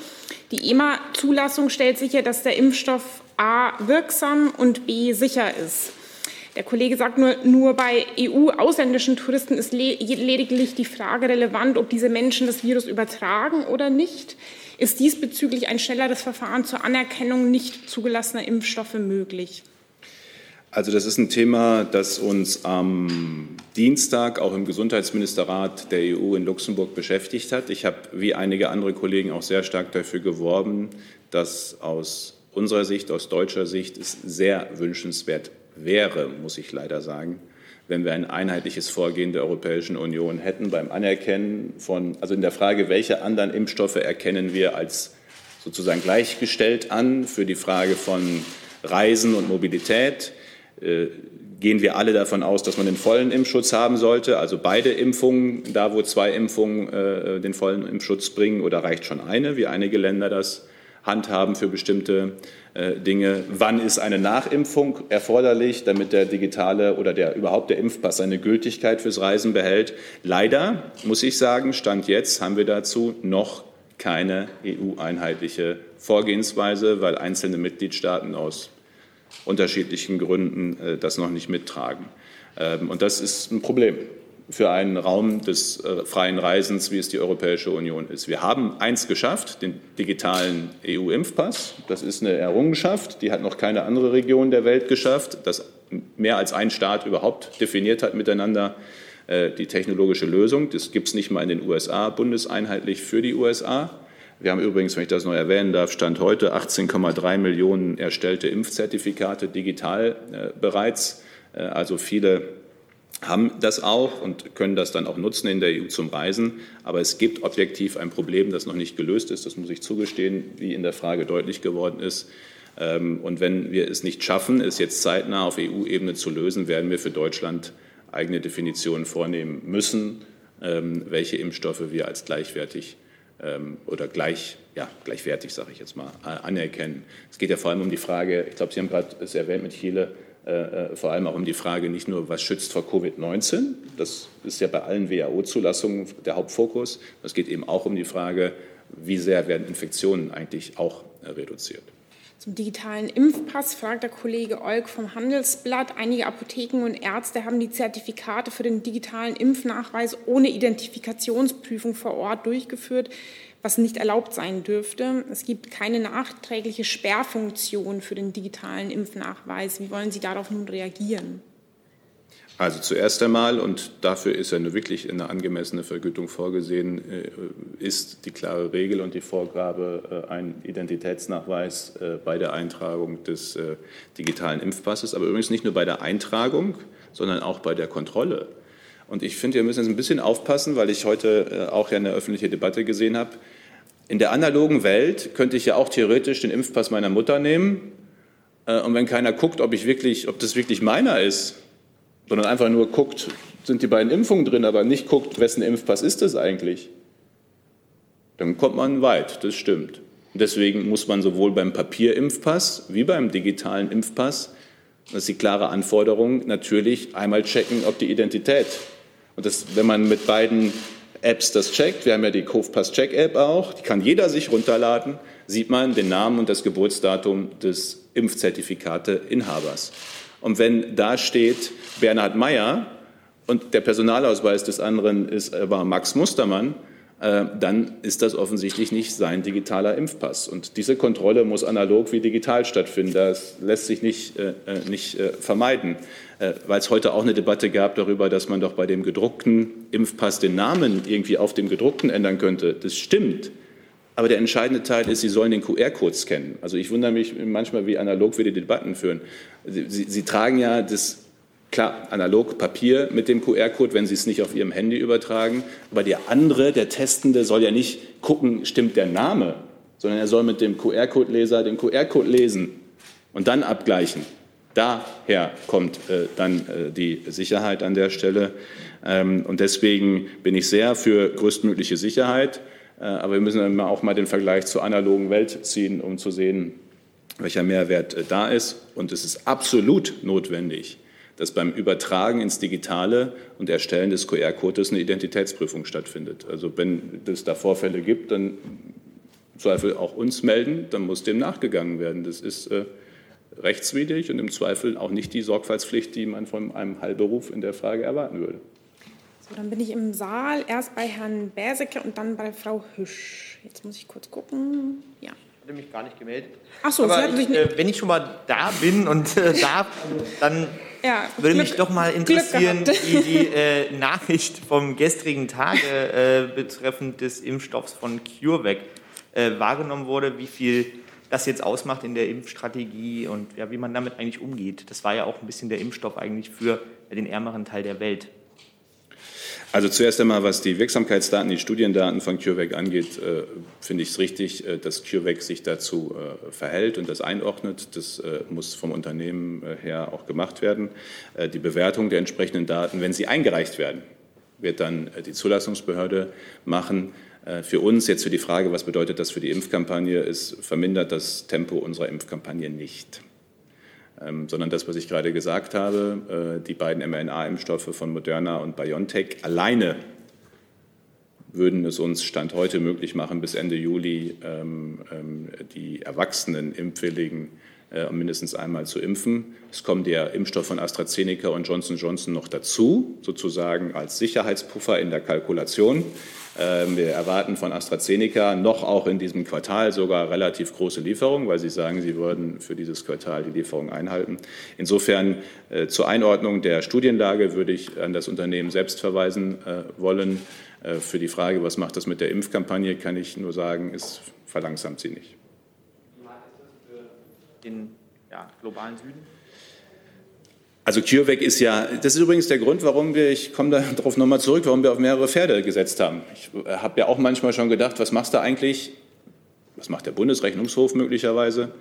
Die E M A-Zulassung stellt sicher, dass der Impfstoff A wirksam und B sicher ist. Der Kollege sagt nur, nur bei E U-ausländischen Touristen ist le- lediglich die Frage relevant, ob diese Menschen das Virus übertragen oder nicht. Ist diesbezüglich ein schnelleres Verfahren zur Anerkennung nicht zugelassener Impfstoffe möglich? Also das ist ein Thema, das uns am Dienstag auch im Gesundheitsministerrat der E U in Luxemburg beschäftigt hat. Ich habe wie einige andere Kollegen auch sehr stark dafür geworben, dass aus unserer Sicht, aus deutscher Sicht es sehr wünschenswert wäre, muss ich leider sagen, wenn wir ein einheitliches Vorgehen der Europäischen Union hätten beim Anerkennen von, also in der Frage, welche anderen Impfstoffe erkennen wir als sozusagen gleichgestellt an für die Frage von Reisen und Mobilität. Gehen wir alle davon aus, dass man den vollen Impfschutz haben sollte, also beide Impfungen, da wo zwei Impfungen äh, den vollen Impfschutz bringen, oder reicht schon eine, wie einige Länder das handhaben für bestimmte äh, Dinge? Wann ist eine Nachimpfung erforderlich, damit der digitale oder der überhaupt der Impfpass seine Gültigkeit fürs Reisen behält? Leider, muss ich sagen, Stand jetzt haben wir dazu noch keine E U-einheitliche Vorgehensweise, weil einzelne Mitgliedstaaten aus unterschiedlichen Gründen äh, das noch nicht mittragen. Ähm, und das ist ein Problem für einen Raum des äh, freien Reisens, wie es die Europäische Union ist. Wir haben eins geschafft, den digitalen E U-Impfpass. Das ist eine Errungenschaft, die hat noch keine andere Region der Welt geschafft, dass mehr als ein Staat überhaupt definiert hat miteinander äh, die technologische Lösung. Das gibt es nicht mal in den U S A, bundeseinheitlich für die U S A. Wir haben übrigens, wenn ich das neu erwähnen darf, Stand heute achtzehn Komma drei Millionen erstellte Impfzertifikate digital äh, bereits. Äh, also viele haben das auch und können das dann auch nutzen in der E U zum Reisen. Aber es gibt objektiv ein Problem, das noch nicht gelöst ist. Das muss ich zugestehen, wie in der Frage deutlich geworden ist. Ähm, und wenn wir es nicht schaffen, es jetzt zeitnah auf E U-Ebene zu lösen, werden wir für Deutschland eigene Definitionen vornehmen müssen, ähm, welche Impfstoffe wir als gleichwertig oder gleich, ja, gleichwertig, sage ich jetzt mal, anerkennen. Es geht ja vor allem um die Frage, ich glaube, Sie haben gerade es erwähnt mit Chile, äh, vor allem auch um die Frage nicht nur, was schützt vor Covid neunzehn, das ist ja bei allen W H O-Zulassungen der Hauptfokus, es geht eben auch um die Frage, wie sehr werden Infektionen eigentlich auch äh, reduziert. Zum digitalen Impfpass fragt der Kollege Olk vom Handelsblatt. Einige Apotheken und Ärzte haben die Zertifikate für den digitalen Impfnachweis ohne Identifikationsprüfung vor Ort durchgeführt, was nicht erlaubt sein dürfte. Es gibt keine nachträgliche Sperrfunktion für den digitalen Impfnachweis. Wie wollen Sie darauf nun reagieren? Also zuerst einmal, und dafür ist ja nur wirklich eine angemessene Vergütung vorgesehen, ist die klare Regel und die Vorgabe ein Identitätsnachweis bei der Eintragung des digitalen Impfpasses, aber übrigens nicht nur bei der Eintragung, sondern auch bei der Kontrolle. Und ich finde, wir müssen jetzt ein bisschen aufpassen, weil ich heute auch ja eine öffentliche Debatte gesehen habe. In der analogen Welt könnte ich ja auch theoretisch den Impfpass meiner Mutter nehmen, und wenn keiner guckt, ob ich wirklich, ob das wirklich meiner ist, sondern einfach nur guckt, sind die beiden Impfungen drin, aber nicht guckt, wessen Impfpass ist das eigentlich, dann kommt man weit, das stimmt. Und deswegen muss man sowohl beim Papierimpfpass wie beim digitalen Impfpass, das ist die klare Anforderung, natürlich einmal checken, ob die Identität, und das, wenn man mit beiden Apps das checkt, wir haben ja die CovPass-Check-App auch, die kann jeder sich runterladen, sieht man den Namen und das Geburtsdatum des Impfzertifikateinhabers. Und wenn da steht Bernhard Meyer und der Personalausweis des anderen ist aber Max Mustermann, äh, dann ist das offensichtlich nicht sein digitaler Impfpass. Und diese Kontrolle muss analog wie digital stattfinden. Das lässt sich nicht, äh, nicht äh, vermeiden, äh, weil es heute auch eine Debatte gab darüber, dass man doch bei dem gedruckten Impfpass den Namen irgendwie auf dem gedruckten ändern könnte. Das stimmt. Aber der entscheidende Teil ist, Sie sollen den Q R-Code scannen. Also ich wundere mich manchmal, wie analog wir die Debatten führen. Sie, Sie, Sie tragen ja das, klar, analog Papier mit dem Q R-Code, wenn Sie es nicht auf Ihrem Handy übertragen. Aber der andere, der Testende, soll ja nicht gucken, stimmt der Name, sondern er soll mit dem Q R-Code-Leser den Q R-Code lesen und dann abgleichen. Daher kommt äh, dann äh, die Sicherheit an der Stelle. Ähm, und deswegen bin ich sehr für größtmögliche Sicherheit. Aber wir müssen auch mal den Vergleich zur analogen Welt ziehen, um zu sehen, welcher Mehrwert da ist. Und es ist absolut notwendig, dass beim Übertragen ins Digitale und Erstellen des Q R-Codes eine Identitätsprüfung stattfindet. Also wenn es da Vorfälle gibt, dann im Zweifel auch uns melden, dann muss dem nachgegangen werden. Das ist äh, rechtswidrig und im Zweifel auch nicht die Sorgfaltspflicht, die man von einem Heilberuf in der Frage erwarten würde. Dann bin ich im Saal, erst bei Herrn Bersecker und dann bei Frau Hüsch. Jetzt muss ich kurz gucken. Ja. hatte mich gar nicht gemeldet. Ach so, Sie hatten sich nicht... Äh, wenn ich schon mal da bin und äh, darf, dann ja, würde Glück, mich doch mal interessieren, wie die äh, Nachricht vom gestrigen Tage äh, betreffend des Impfstoffs von CureVac äh, wahrgenommen wurde, wie viel das jetzt ausmacht in der Impfstrategie und ja, wie man damit eigentlich umgeht. Das war ja auch ein bisschen der Impfstoff eigentlich für den ärmeren Teil der Welt. Also zuerst einmal, was die Wirksamkeitsdaten, die Studiendaten von CureVac angeht, äh, finde ich es richtig, äh, dass CureVac sich dazu äh, verhält und das einordnet. Das äh, muss vom Unternehmen äh, her auch gemacht werden. Äh, die Bewertung der entsprechenden Daten, wenn sie eingereicht werden, wird dann äh, die Zulassungsbehörde machen. Äh, für uns jetzt für die Frage, was bedeutet das für die Impfkampagne, ist vermindert das Tempo unserer Impfkampagne nicht. Ähm, sondern das, was ich gerade gesagt habe, äh, die beiden mRNA-Impfstoffe von Moderna und BioNTech alleine würden es uns Stand heute möglich machen, bis Ende Juli ähm, ähm, die Erwachsenen impfwilligen äh, mindestens einmal zu impfen. Es kommt der Impfstoff von AstraZeneca und Johnson und Johnson noch dazu, sozusagen als Sicherheitspuffer in der Kalkulation. Wir erwarten von AstraZeneca noch auch in diesem Quartal sogar relativ große Lieferungen, weil sie sagen, sie würden für dieses Quartal die Lieferung einhalten. Insofern äh, zur Einordnung der Studienlage würde ich an das Unternehmen selbst verweisen äh, wollen. Äh, für die Frage, was macht das mit der Impfkampagne, kann ich nur sagen, es verlangsamt sie nicht. Wie mag das für den ja, globalen Süden? Also CureVac ist ja, das ist übrigens der Grund, warum wir, ich komme darauf nochmal zurück, warum wir auf mehrere Pferde gesetzt haben. Ich habe ja auch manchmal schon gedacht, was machst du eigentlich, was macht der Bundesrechnungshof möglicherweise,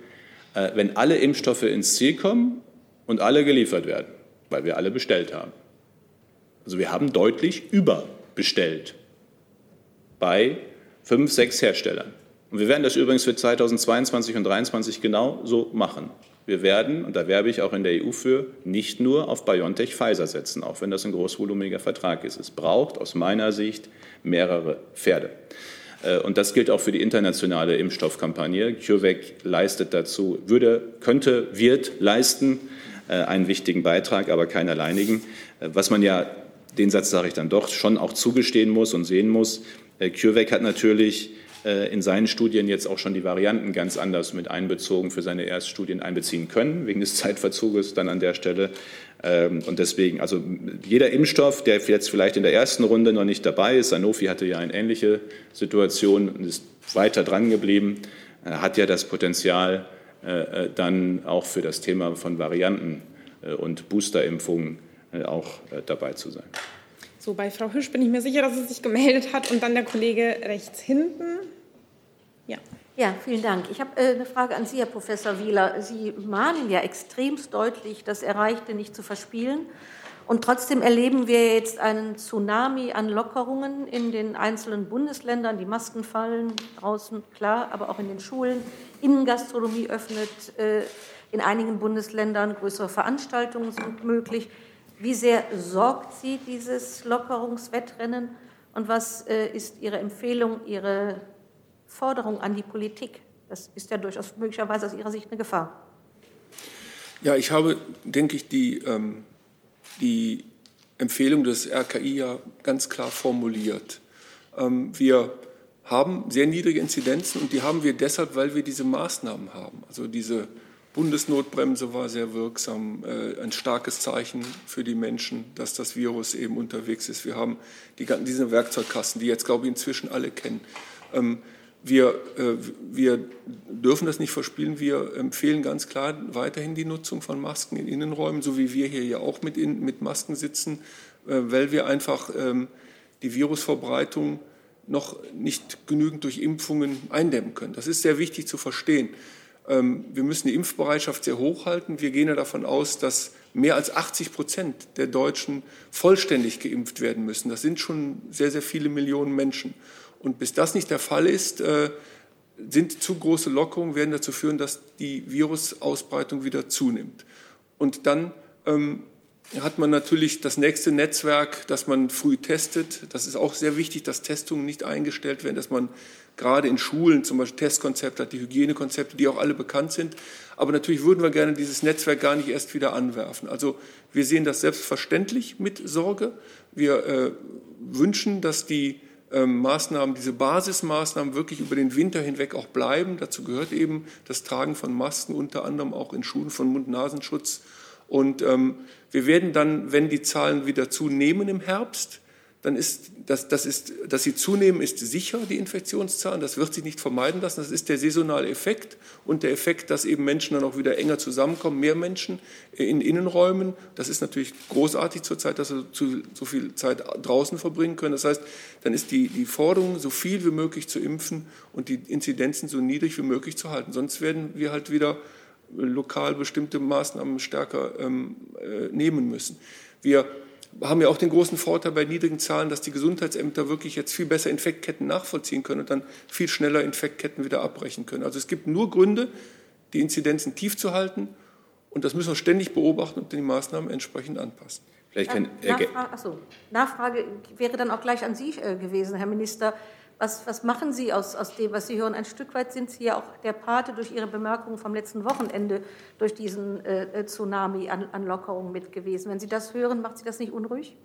wenn alle Impfstoffe ins Ziel kommen und alle geliefert werden, weil wir alle bestellt haben. Also wir haben deutlich überbestellt bei fünf, sechs Herstellern. Und wir werden das übrigens für zweitausendzweiundzwanzig und zweitausenddreiundzwanzig genau so machen. Wir werden, und da werbe ich auch in der E U für, nicht nur auf BioNTech-Pfizer setzen, auch wenn das ein großvolumiger Vertrag ist. Es braucht aus meiner Sicht mehrere Pferde. Und das gilt auch für die internationale Impfstoffkampagne. CureVac leistet dazu, würde, könnte, wird leisten einen wichtigen Beitrag, aber keinen alleinigen. Was man ja, den Satz sage ich dann doch, schon auch zugestehen muss und sehen muss, CureVac hat natürlich in seinen Studien jetzt auch schon die Varianten ganz anders mit einbezogen, für seine Erststudien einbeziehen können, wegen des Zeitverzuges dann an der Stelle. Und deswegen, also jeder Impfstoff, der jetzt vielleicht in der ersten Runde noch nicht dabei ist, Sanofi hatte ja eine ähnliche Situation und ist weiter dran geblieben, hat ja das Potenzial, dann auch für das Thema von Varianten und Boosterimpfungen auch dabei zu sein. So, bei Frau Hüsch bin ich mir sicher, dass sie sich gemeldet hat. Und dann der Kollege rechts hinten. Ja, ja, vielen Dank. Ich habe äh, eine Frage an Sie, Herr Professor Wieler. Sie mahnen ja extremst deutlich, das Erreichte nicht zu verspielen. Und trotzdem erleben wir jetzt einen Tsunami an Lockerungen in den einzelnen Bundesländern. Die Masken fallen draußen, klar, aber auch in den Schulen. Innengastronomie öffnet äh, in einigen Bundesländern. Größere Veranstaltungen sind möglich. Wie sehr sorgt Sie dieses Lockerungswettrennen und was äh, ist Ihre Empfehlung, Ihre Forderung an die Politik? Das ist ja durchaus möglicherweise aus Ihrer Sicht eine Gefahr. Ja, ich habe, denke ich, die, ähm, die Empfehlung des R K I ja ganz klar formuliert. Ähm, wir haben sehr niedrige Inzidenzen und die haben wir deshalb, weil wir diese Maßnahmen haben, also diese Bundesnotbremse war sehr wirksam, ein starkes Zeichen für die Menschen, dass das Virus eben unterwegs ist. Wir haben die, diese Werkzeugkasten, die jetzt, glaube ich, inzwischen alle kennen. Wir, wir dürfen das nicht verspielen. Wir empfehlen ganz klar weiterhin die Nutzung von Masken in Innenräumen, so wie wir hier ja auch mit, mit Masken sitzen, weil wir einfach die Virusverbreitung noch nicht genügend durch Impfungen eindämmen können. Das ist sehr wichtig zu verstehen. Wir müssen die Impfbereitschaft sehr hoch halten. Wir gehen ja davon aus, dass mehr als achtzig Prozent der Deutschen vollständig geimpft werden müssen. Das sind schon sehr, sehr viele Millionen Menschen. Und bis das nicht der Fall ist, sind zu große Lockerungen, werden dazu führen, dass die Virusausbreitung wieder zunimmt. Und dann ähm, hat man natürlich das nächste Netzwerk, dass man früh testet. Das ist auch sehr wichtig, dass Testungen nicht eingestellt werden, dass man gerade in Schulen zum Beispiel Testkonzepte hat, die Hygienekonzepte, die auch alle bekannt sind. Aber natürlich würden wir gerne dieses Netzwerk gar nicht erst wieder anwerfen. Also wir sehen das selbstverständlich mit Sorge. Wir äh, wünschen, dass die ähm, Maßnahmen, diese Basismaßnahmen wirklich über den Winter hinweg auch bleiben. Dazu gehört eben das Tragen von Masken, unter anderem auch in Schulen von Mund-Nasenschutz. Und ähm, wir werden dann, wenn die Zahlen wieder zunehmen im Herbst, dann ist, das, das ist, dass sie zunehmen, ist sicher, die Infektionszahlen. Das wird sich nicht vermeiden lassen. Das ist der saisonale Effekt und der Effekt, dass eben Menschen dann auch wieder enger zusammenkommen, mehr Menschen in Innenräumen. Das ist natürlich großartig zurzeit, dass wir zu, so viel Zeit draußen verbringen können. Das heißt, dann ist die, die Forderung, so viel wie möglich zu impfen und die Inzidenzen so niedrig wie möglich zu halten. Sonst werden wir halt wieder lokal bestimmte Maßnahmen stärker ähm, äh, nehmen müssen. Wir haben ja auch den großen Vorteil bei niedrigen Zahlen, dass die Gesundheitsämter wirklich jetzt viel besser Infektketten nachvollziehen können und dann viel schneller Infektketten wieder abbrechen können. Also es gibt nur Gründe, die Inzidenzen tief zu halten, und das müssen wir ständig beobachten und die Maßnahmen entsprechend anpassen. Vielleicht kann, äh, Nachfrage, ach so, Nachfrage wäre dann auch gleich an Sie gewesen, Herr Minister. Was, was machen Sie aus, aus dem, was Sie hören? Ein Stück weit sind Sie ja auch der Pate durch Ihre Bemerkungen vom letzten Wochenende durch diesen äh, Tsunami an, an Lockerungen mit gewesen. Wenn Sie das hören, macht Sie das nicht unruhig?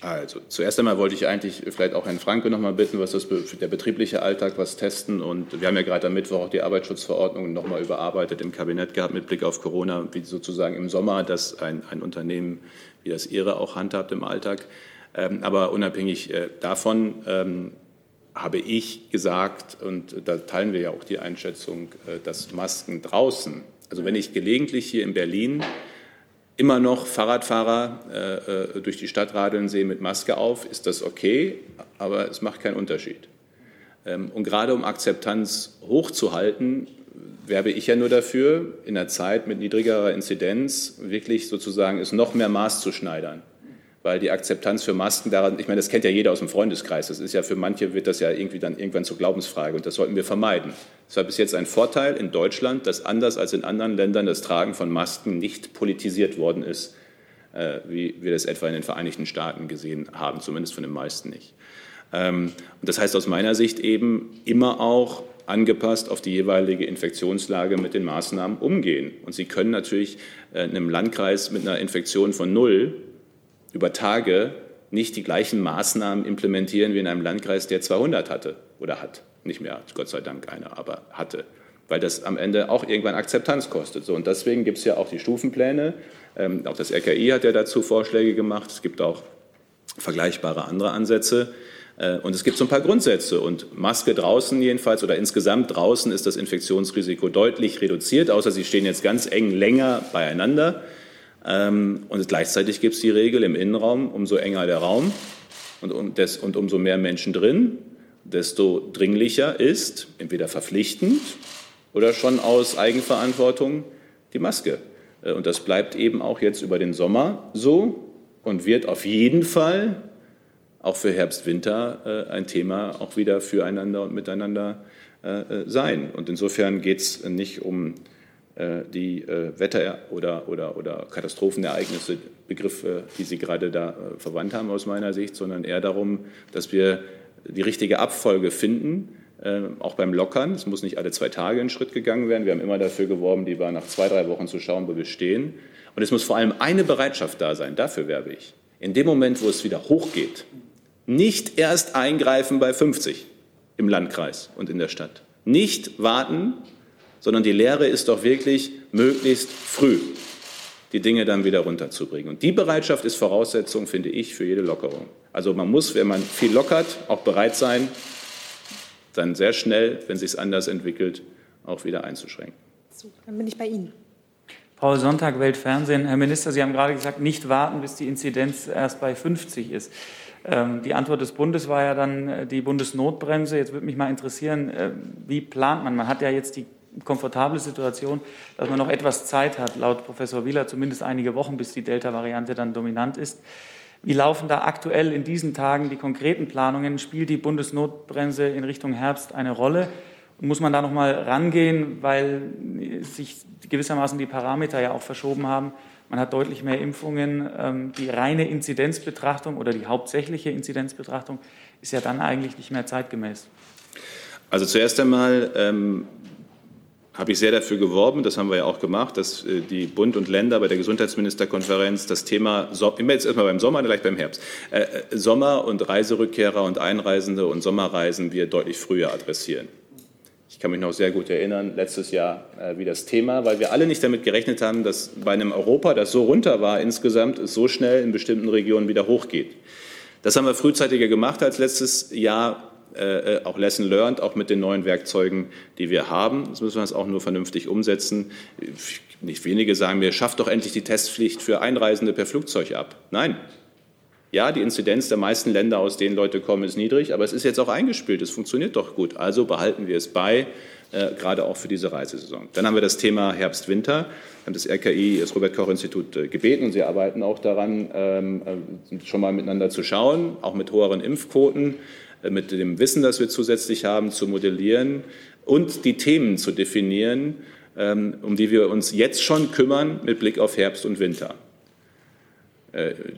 Also zuerst einmal wollte ich eigentlich vielleicht auch Herrn Franke noch mal bitten, was das der betriebliche Alltag, was testen, und wir haben ja gerade am Mittwoch auch die Arbeitsschutzverordnung noch mal überarbeitet im Kabinett gehabt mit Blick auf Corona, wie sozusagen im Sommer, dass ein, ein Unternehmen wie das Ihre auch handhabt im Alltag. Ähm, aber unabhängig äh, davon ähm, habe ich gesagt, und da teilen wir ja auch die Einschätzung, dass Masken draußen, also wenn ich gelegentlich hier in Berlin immer noch Fahrradfahrer durch die Stadt radeln sehe mit Maske auf, ist das okay, aber es macht keinen Unterschied. Und gerade um Akzeptanz hochzuhalten, werbe ich ja nur dafür, in der Zeit mit niedrigerer Inzidenz wirklich sozusagen es noch mehr Maß zu schneidern. Weil die Akzeptanz für Masken daran, ich meine, das kennt ja jeder aus dem Freundeskreis, das ist ja für manche, wird das ja irgendwie dann irgendwann zur Glaubensfrage, und das sollten wir vermeiden. Deshalb ist jetzt ein Vorteil in Deutschland, dass anders als in anderen Ländern das Tragen von Masken nicht politisiert worden ist, äh, wie wir das etwa in den Vereinigten Staaten gesehen haben, zumindest von den meisten nicht. Ähm, und das heißt aus meiner Sicht eben immer auch angepasst auf die jeweilige Infektionslage mit den Maßnahmen umgehen. Und Sie können natürlich äh, in einem Landkreis mit einer Infektion von null über Tage nicht die gleichen Maßnahmen implementieren wie in einem Landkreis, der zweihundert hatte oder hat. Nicht mehr, Gott sei Dank eine, aber hatte. Weil das am Ende auch irgendwann Akzeptanz kostet. So, und deswegen gibt es ja auch die Stufenpläne. Ähm, auch das R K I hat ja dazu Vorschläge gemacht. Es gibt auch vergleichbare andere Ansätze. Äh, und es gibt so ein paar Grundsätze. Und Maske draußen jedenfalls oder insgesamt draußen ist das Infektionsrisiko deutlich reduziert, außer sie stehen jetzt ganz eng länger beieinander. Und gleichzeitig gibt es die Regel im Innenraum, umso enger der Raum und, um des, und umso mehr Menschen drin, desto dringlicher ist, entweder verpflichtend oder schon aus Eigenverantwortung, die Maske. Und das bleibt eben auch jetzt über den Sommer so und wird auf jeden Fall auch für Herbst, Winter ein Thema auch wieder füreinander und miteinander sein. Und insofern geht es nicht um die äh, Wetter- oder, oder, oder Katastrophenereignisse, Begriffe, die Sie gerade da äh, verwandt haben aus meiner Sicht, sondern eher darum, dass wir die richtige Abfolge finden, äh, auch beim Lockern. Es muss nicht alle zwei Tage einen Schritt gegangen werden. Wir haben immer dafür geworben, lieber nach zwei, drei Wochen zu schauen, wo wir stehen. Und es muss vor allem eine Bereitschaft da sein, dafür werbe ich. In dem Moment, wo es wieder hochgeht, nicht erst eingreifen bei fünfzig im Landkreis und in der Stadt. Nicht warten, sondern die Lehre ist doch wirklich, möglichst früh die Dinge dann wieder runterzubringen. Und die Bereitschaft ist Voraussetzung, finde ich, für jede Lockerung. Also man muss, wenn man viel lockert, auch bereit sein, dann sehr schnell, wenn es sich anders entwickelt, auch wieder einzuschränken. So, dann bin ich bei Ihnen. Frau Sonntag, Weltfernsehen. Herr Minister, Sie haben gerade gesagt, nicht warten, bis die Inzidenz erst bei fünfzig ist. Die Antwort des Bundes war ja dann die Bundesnotbremse. Jetzt würde mich mal interessieren, wie plant man? Man hat ja jetzt die komfortable Situation, dass man noch etwas Zeit hat, laut Professor Wieler, zumindest einige Wochen, bis die Delta-Variante dann dominant ist. Wie laufen da aktuell in diesen Tagen die konkreten Planungen? Spielt die Bundesnotbremse in Richtung Herbst eine Rolle? Und muss man da noch mal rangehen, weil sich gewissermaßen die Parameter ja auch verschoben haben? Man hat deutlich mehr Impfungen. Die reine Inzidenzbetrachtung oder die hauptsächliche Inzidenzbetrachtung ist ja dann eigentlich nicht mehr zeitgemäß. Also zuerst einmal Ähm habe ich sehr dafür geworben, das haben wir ja auch gemacht, dass die Bund und Länder bei der Gesundheitsministerkonferenz das Thema, immer jetzt erstmal beim Sommer, gleich beim Herbst, äh, Sommer- und Reiserückkehrer und Einreisende und Sommerreisen wir deutlich früher adressieren. Ich kann mich noch sehr gut erinnern, letztes Jahr äh, wie das Thema, weil wir alle nicht damit gerechnet haben, dass bei einem Europa, das so runter war insgesamt, es so schnell in bestimmten Regionen wieder hochgeht. Das haben wir frühzeitiger gemacht als letztes Jahr, äh, auch lesson learned, auch mit den neuen Werkzeugen, die wir haben. Das müssen wir jetzt auch nur vernünftig umsetzen. Nicht wenige sagen mir, schafft doch endlich die Testpflicht für Einreisende per Flugzeug ab. Nein. Ja, die Inzidenz der meisten Länder, aus denen Leute kommen, ist niedrig, aber es ist jetzt auch eingespielt, es funktioniert doch gut. Also behalten wir es bei, äh, gerade auch für diese Reisesaison. Dann haben wir das Thema Herbst-Winter. Wir haben das R K I, das Robert-Koch-Institut, äh, gebeten, und sie arbeiten auch daran, ähm, äh, schon mal miteinander zu schauen, auch mit höheren Impfquoten, äh, mit dem Wissen, das wir zusätzlich haben, zu modellieren und die Themen zu definieren, ähm, um die wir uns jetzt schon kümmern mit Blick auf Herbst und Winter.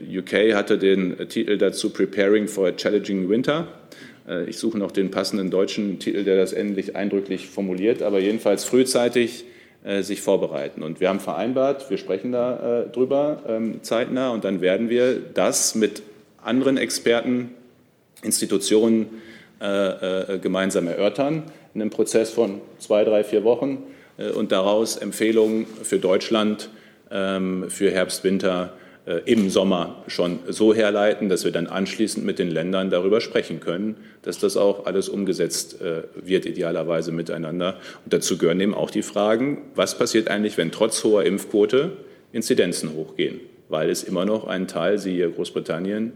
U K hatte den Titel dazu Preparing for a Challenging Winter. Ich suche noch den passenden deutschen Titel, der das endlich eindrücklich formuliert, aber jedenfalls frühzeitig sich vorbereiten. Und wir haben vereinbart, wir sprechen da drüber zeitnah, und dann werden wir das mit anderen Experten, Institutionen gemeinsam erörtern in einem Prozess von zwei, drei, vier Wochen und daraus Empfehlungen für Deutschland für Herbst, Winter im Sommer schon so herleiten, dass wir dann anschließend mit den Ländern darüber sprechen können, dass das auch alles umgesetzt wird, idealerweise miteinander. Und dazu gehören eben auch die Fragen, was passiert eigentlich, wenn trotz hoher Impfquote Inzidenzen hochgehen, weil es immer noch einen Teil, siehe Großbritannien,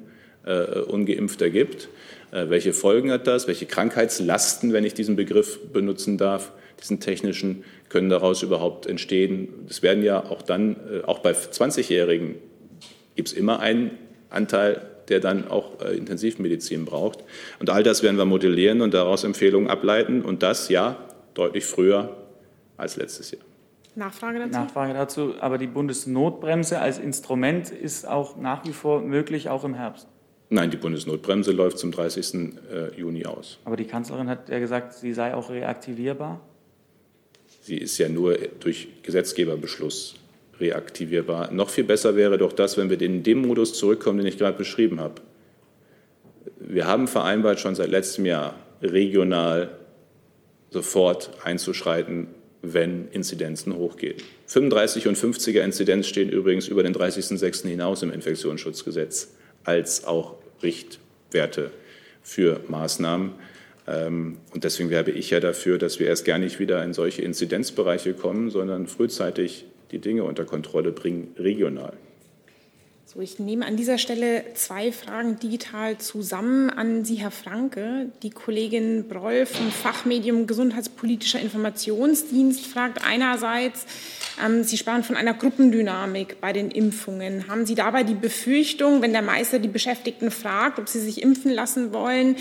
ungeimpfter gibt. Welche Folgen hat das? Welche Krankheitslasten, wenn ich diesen Begriff benutzen darf, diesen technischen, können daraus überhaupt entstehen? Es werden ja auch dann, auch bei zwanzigjährigen, gibt es immer einen Anteil, der dann auch äh, Intensivmedizin braucht. Und all das werden wir modellieren und daraus Empfehlungen ableiten. Und das, ja, deutlich früher als letztes Jahr. Nachfrage dazu? Nachfrage dazu. Aber die Bundesnotbremse als Instrument ist auch nach wie vor möglich, auch im Herbst? Nein, die Bundesnotbremse läuft zum dreißigsten Juni aus. Aber die Kanzlerin hat ja gesagt, sie sei auch reaktivierbar? Sie ist ja nur durch Gesetzgeberbeschluss reaktivierbar. Noch viel besser wäre doch das, wenn wir in den Modus zurückkommen, den ich gerade beschrieben habe. Wir haben vereinbart, schon seit letztem Jahr regional sofort einzuschreiten, wenn Inzidenzen hochgehen. fünfunddreißig und fünfziger Inzidenz stehen übrigens über den dreißigsten sechsten hinaus im Infektionsschutzgesetz als auch Richtwerte für Maßnahmen. Und deswegen werbe ich ja dafür, dass wir erst gar nicht wieder in solche Inzidenzbereiche kommen, sondern frühzeitig die Dinge unter Kontrolle bringen, regional. So, ich nehme an dieser Stelle zwei Fragen digital zusammen an Sie, Herr Franke. Die Kollegin Broll vom Fachmedium Gesundheitspolitischer Informationsdienst fragt einerseits, ähm, Sie sprachen von einer Gruppendynamik bei den Impfungen. Haben Sie dabei die Befürchtung, wenn der Meister die Beschäftigten fragt, ob sie sich impfen lassen wollen,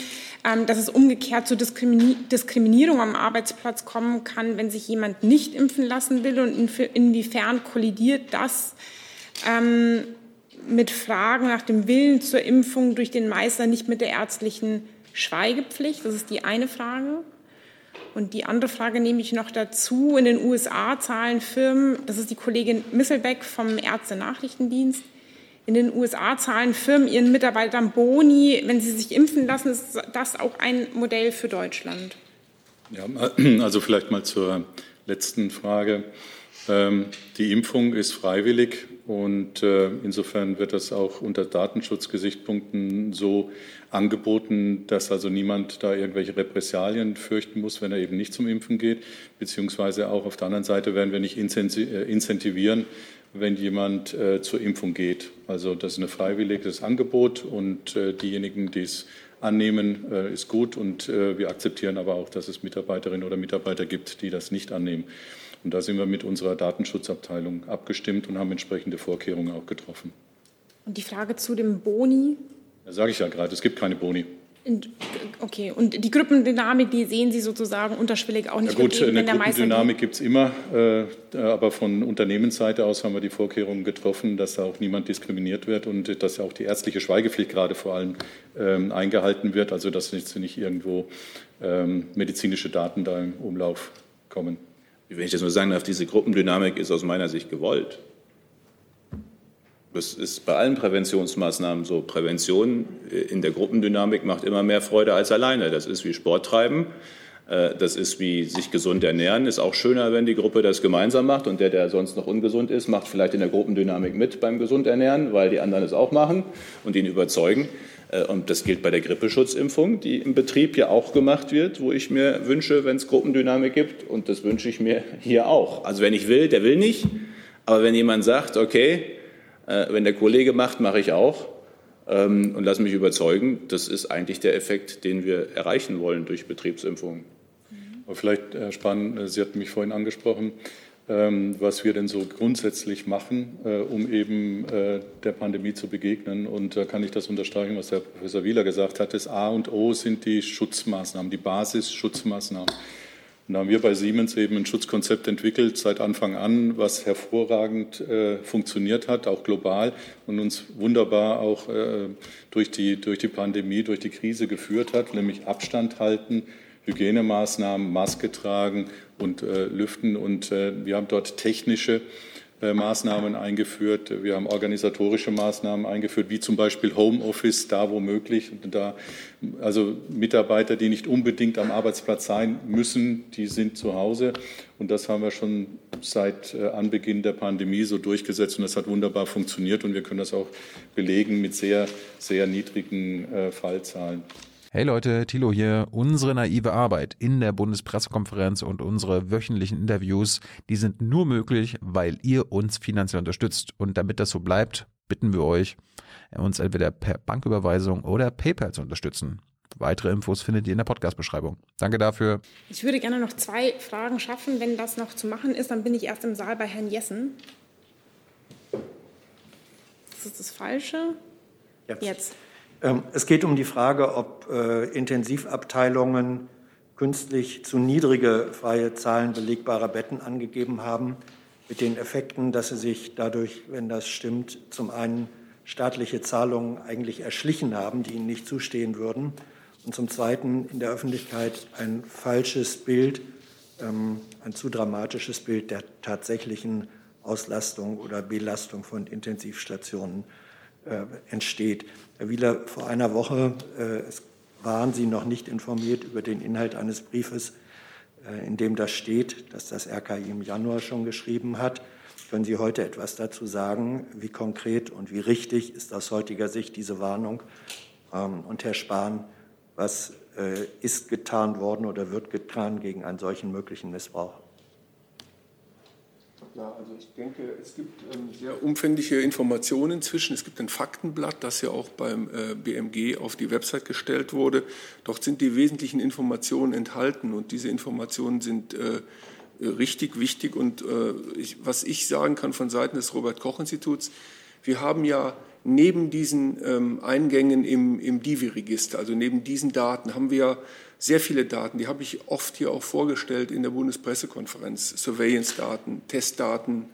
ähm, dass es umgekehrt zu Diskrimi- Diskriminierung am Arbeitsplatz kommen kann, wenn sich jemand nicht impfen lassen will? Und in, inwiefern kollidiert das ähm, mit Fragen nach dem Willen zur Impfung durch den Meister nicht mit der ärztlichen Schweigepflicht? Das ist die eine Frage. Und die andere Frage nehme ich noch dazu. In den U S A zahlen Firmen, das ist die Kollegin Misselbeck vom Ärzte-Nachrichtendienst, in den U S A zahlen Firmen ihren Mitarbeitern Boni, wenn sie sich impfen lassen. Ist das auch ein Modell für Deutschland? Ja, also vielleicht mal zur letzten Frage. Die Impfung ist freiwillig und insofern wird das auch unter Datenschutzgesichtspunkten so angeboten, dass also niemand da irgendwelche Repressalien fürchten muss, wenn er eben nicht zum Impfen geht, beziehungsweise auch auf der anderen Seite werden wir nicht incentivieren, wenn jemand zur Impfung geht. Also das ist ein freiwilliges Angebot und diejenigen, die es annehmen, ist gut, und wir akzeptieren aber auch, dass es Mitarbeiterinnen oder Mitarbeiter gibt, die das nicht annehmen. Und da sind wir mit unserer Datenschutzabteilung abgestimmt und haben entsprechende Vorkehrungen auch getroffen. Und die Frage zu dem Boni? Da sage ich ja gerade, es gibt keine Boni. Und, okay, und die Gruppendynamik, die sehen Sie sozusagen unterschwellig auch nicht? Ja gut, gegeben, eine Gruppendynamik gibt es immer, äh, aber von Unternehmensseite aus haben wir die Vorkehrungen getroffen, dass da auch niemand diskriminiert wird und dass auch die ärztliche Schweigepflicht gerade vor allem ähm, eingehalten wird, also dass nicht, nicht irgendwo ähm, medizinische Daten da im Umlauf kommen. wenn ich das nur sagen darf, diese Gruppendynamik ist aus meiner Sicht gewollt. Das ist bei allen Präventionsmaßnahmen so. Prävention in der Gruppendynamik macht immer mehr Freude als alleine. Das ist wie Sport treiben, das ist wie sich gesund ernähren. Ist auch schöner, wenn die Gruppe das gemeinsam macht. Und der, der sonst noch ungesund ist, macht vielleicht in der Gruppendynamik mit beim Gesundernähren, weil die anderen es auch machen und ihn überzeugen. Und das gilt bei der Grippeschutzimpfung, die im Betrieb ja auch gemacht wird, wo ich mir wünsche, wenn es Gruppendynamik gibt. Und das wünsche ich mir hier auch. Also wenn ich will, der will nicht. Aber wenn jemand sagt, okay, wenn der Kollege macht, mache ich auch und lass mich überzeugen, das ist eigentlich der Effekt, den wir erreichen wollen durch Betriebsimpfungen. Aber vielleicht, Herr Spahn, Sie hatten mich vorhin angesprochen, was wir denn so grundsätzlich machen, um eben der Pandemie zu begegnen. Und da kann ich das unterstreichen, was Herr Professor Wieler gesagt hat. Das A und O sind die Schutzmaßnahmen, die Basisschutzmaßnahmen. Und da haben wir bei Siemens eben ein Schutzkonzept entwickelt seit Anfang an, was hervorragend äh, funktioniert hat, auch global, und uns wunderbar auch äh, durch die, durch die Pandemie, durch die Krise geführt hat, nämlich Abstand halten, Hygienemaßnahmen, Maske tragen und äh, lüften. Und äh, wir haben dort technische äh, Maßnahmen eingeführt. Wir haben organisatorische Maßnahmen eingeführt, wie zum Beispiel Homeoffice, da wo möglich, und da also Mitarbeiter, die nicht unbedingt am Arbeitsplatz sein müssen, die sind zu Hause. Und das haben wir schon seit Anbeginn der Pandemie so durchgesetzt. Und das hat wunderbar funktioniert. Und wir können das auch belegen mit sehr, sehr niedrigen Fallzahlen. Hey Leute, Thilo hier. Unsere naive Arbeit in der Bundespressekonferenz und unsere wöchentlichen Interviews, die sind nur möglich, weil ihr uns finanziell unterstützt. Und damit das so bleibt, bitten wir euch, uns entweder per Banküberweisung oder PayPal zu unterstützen. Weitere Infos findet ihr in der Podcast-Beschreibung. Danke dafür. Ich würde gerne noch zwei Fragen schaffen. Wenn das noch zu machen ist, dann bin ich erst im Saal bei Herrn Jessen. Das ist das Falsche. Jetzt. Jetzt. Ähm, es geht um die Frage, ob äh, Intensivabteilungen künstlich zu niedrige freie Zahlen belegbarer Betten angegeben haben, mit den Effekten, dass sie sich dadurch, wenn das stimmt, zum einen staatliche Zahlungen eigentlich erschlichen haben, die ihnen nicht zustehen würden, und zum Zweiten in der Öffentlichkeit ein falsches Bild, ähm, ein zu dramatisches Bild der tatsächlichen Auslastung oder Belastung von Intensivstationen äh, entsteht. Herr Wieler, vor einer Woche äh, waren Sie noch nicht informiert über den Inhalt eines Briefes, äh, in dem das steht, dass das R K I im Januar schon geschrieben hat. Können Sie heute etwas dazu sagen, wie konkret und wie richtig ist aus heutiger Sicht diese Warnung? Und Herr Spahn, was ist getan worden oder wird getan gegen einen solchen möglichen Missbrauch? Ja, also ich denke, es gibt ähm, sehr umfängliche Informationen inzwischen. Es gibt ein Faktenblatt, das ja auch beim äh, B M G auf die Website gestellt wurde. Dort sind die wesentlichen Informationen enthalten und diese Informationen sind äh, richtig wichtig. Und äh, ich, was ich sagen kann von Seiten des Robert-Koch-Instituts, wir haben ja neben diesen ähm, Eingängen im, im D I V I-Register, also neben diesen Daten, haben wir ja sehr viele Daten, die habe ich oft hier auch vorgestellt in der Bundespressekonferenz, Surveillance-Daten, Testdaten,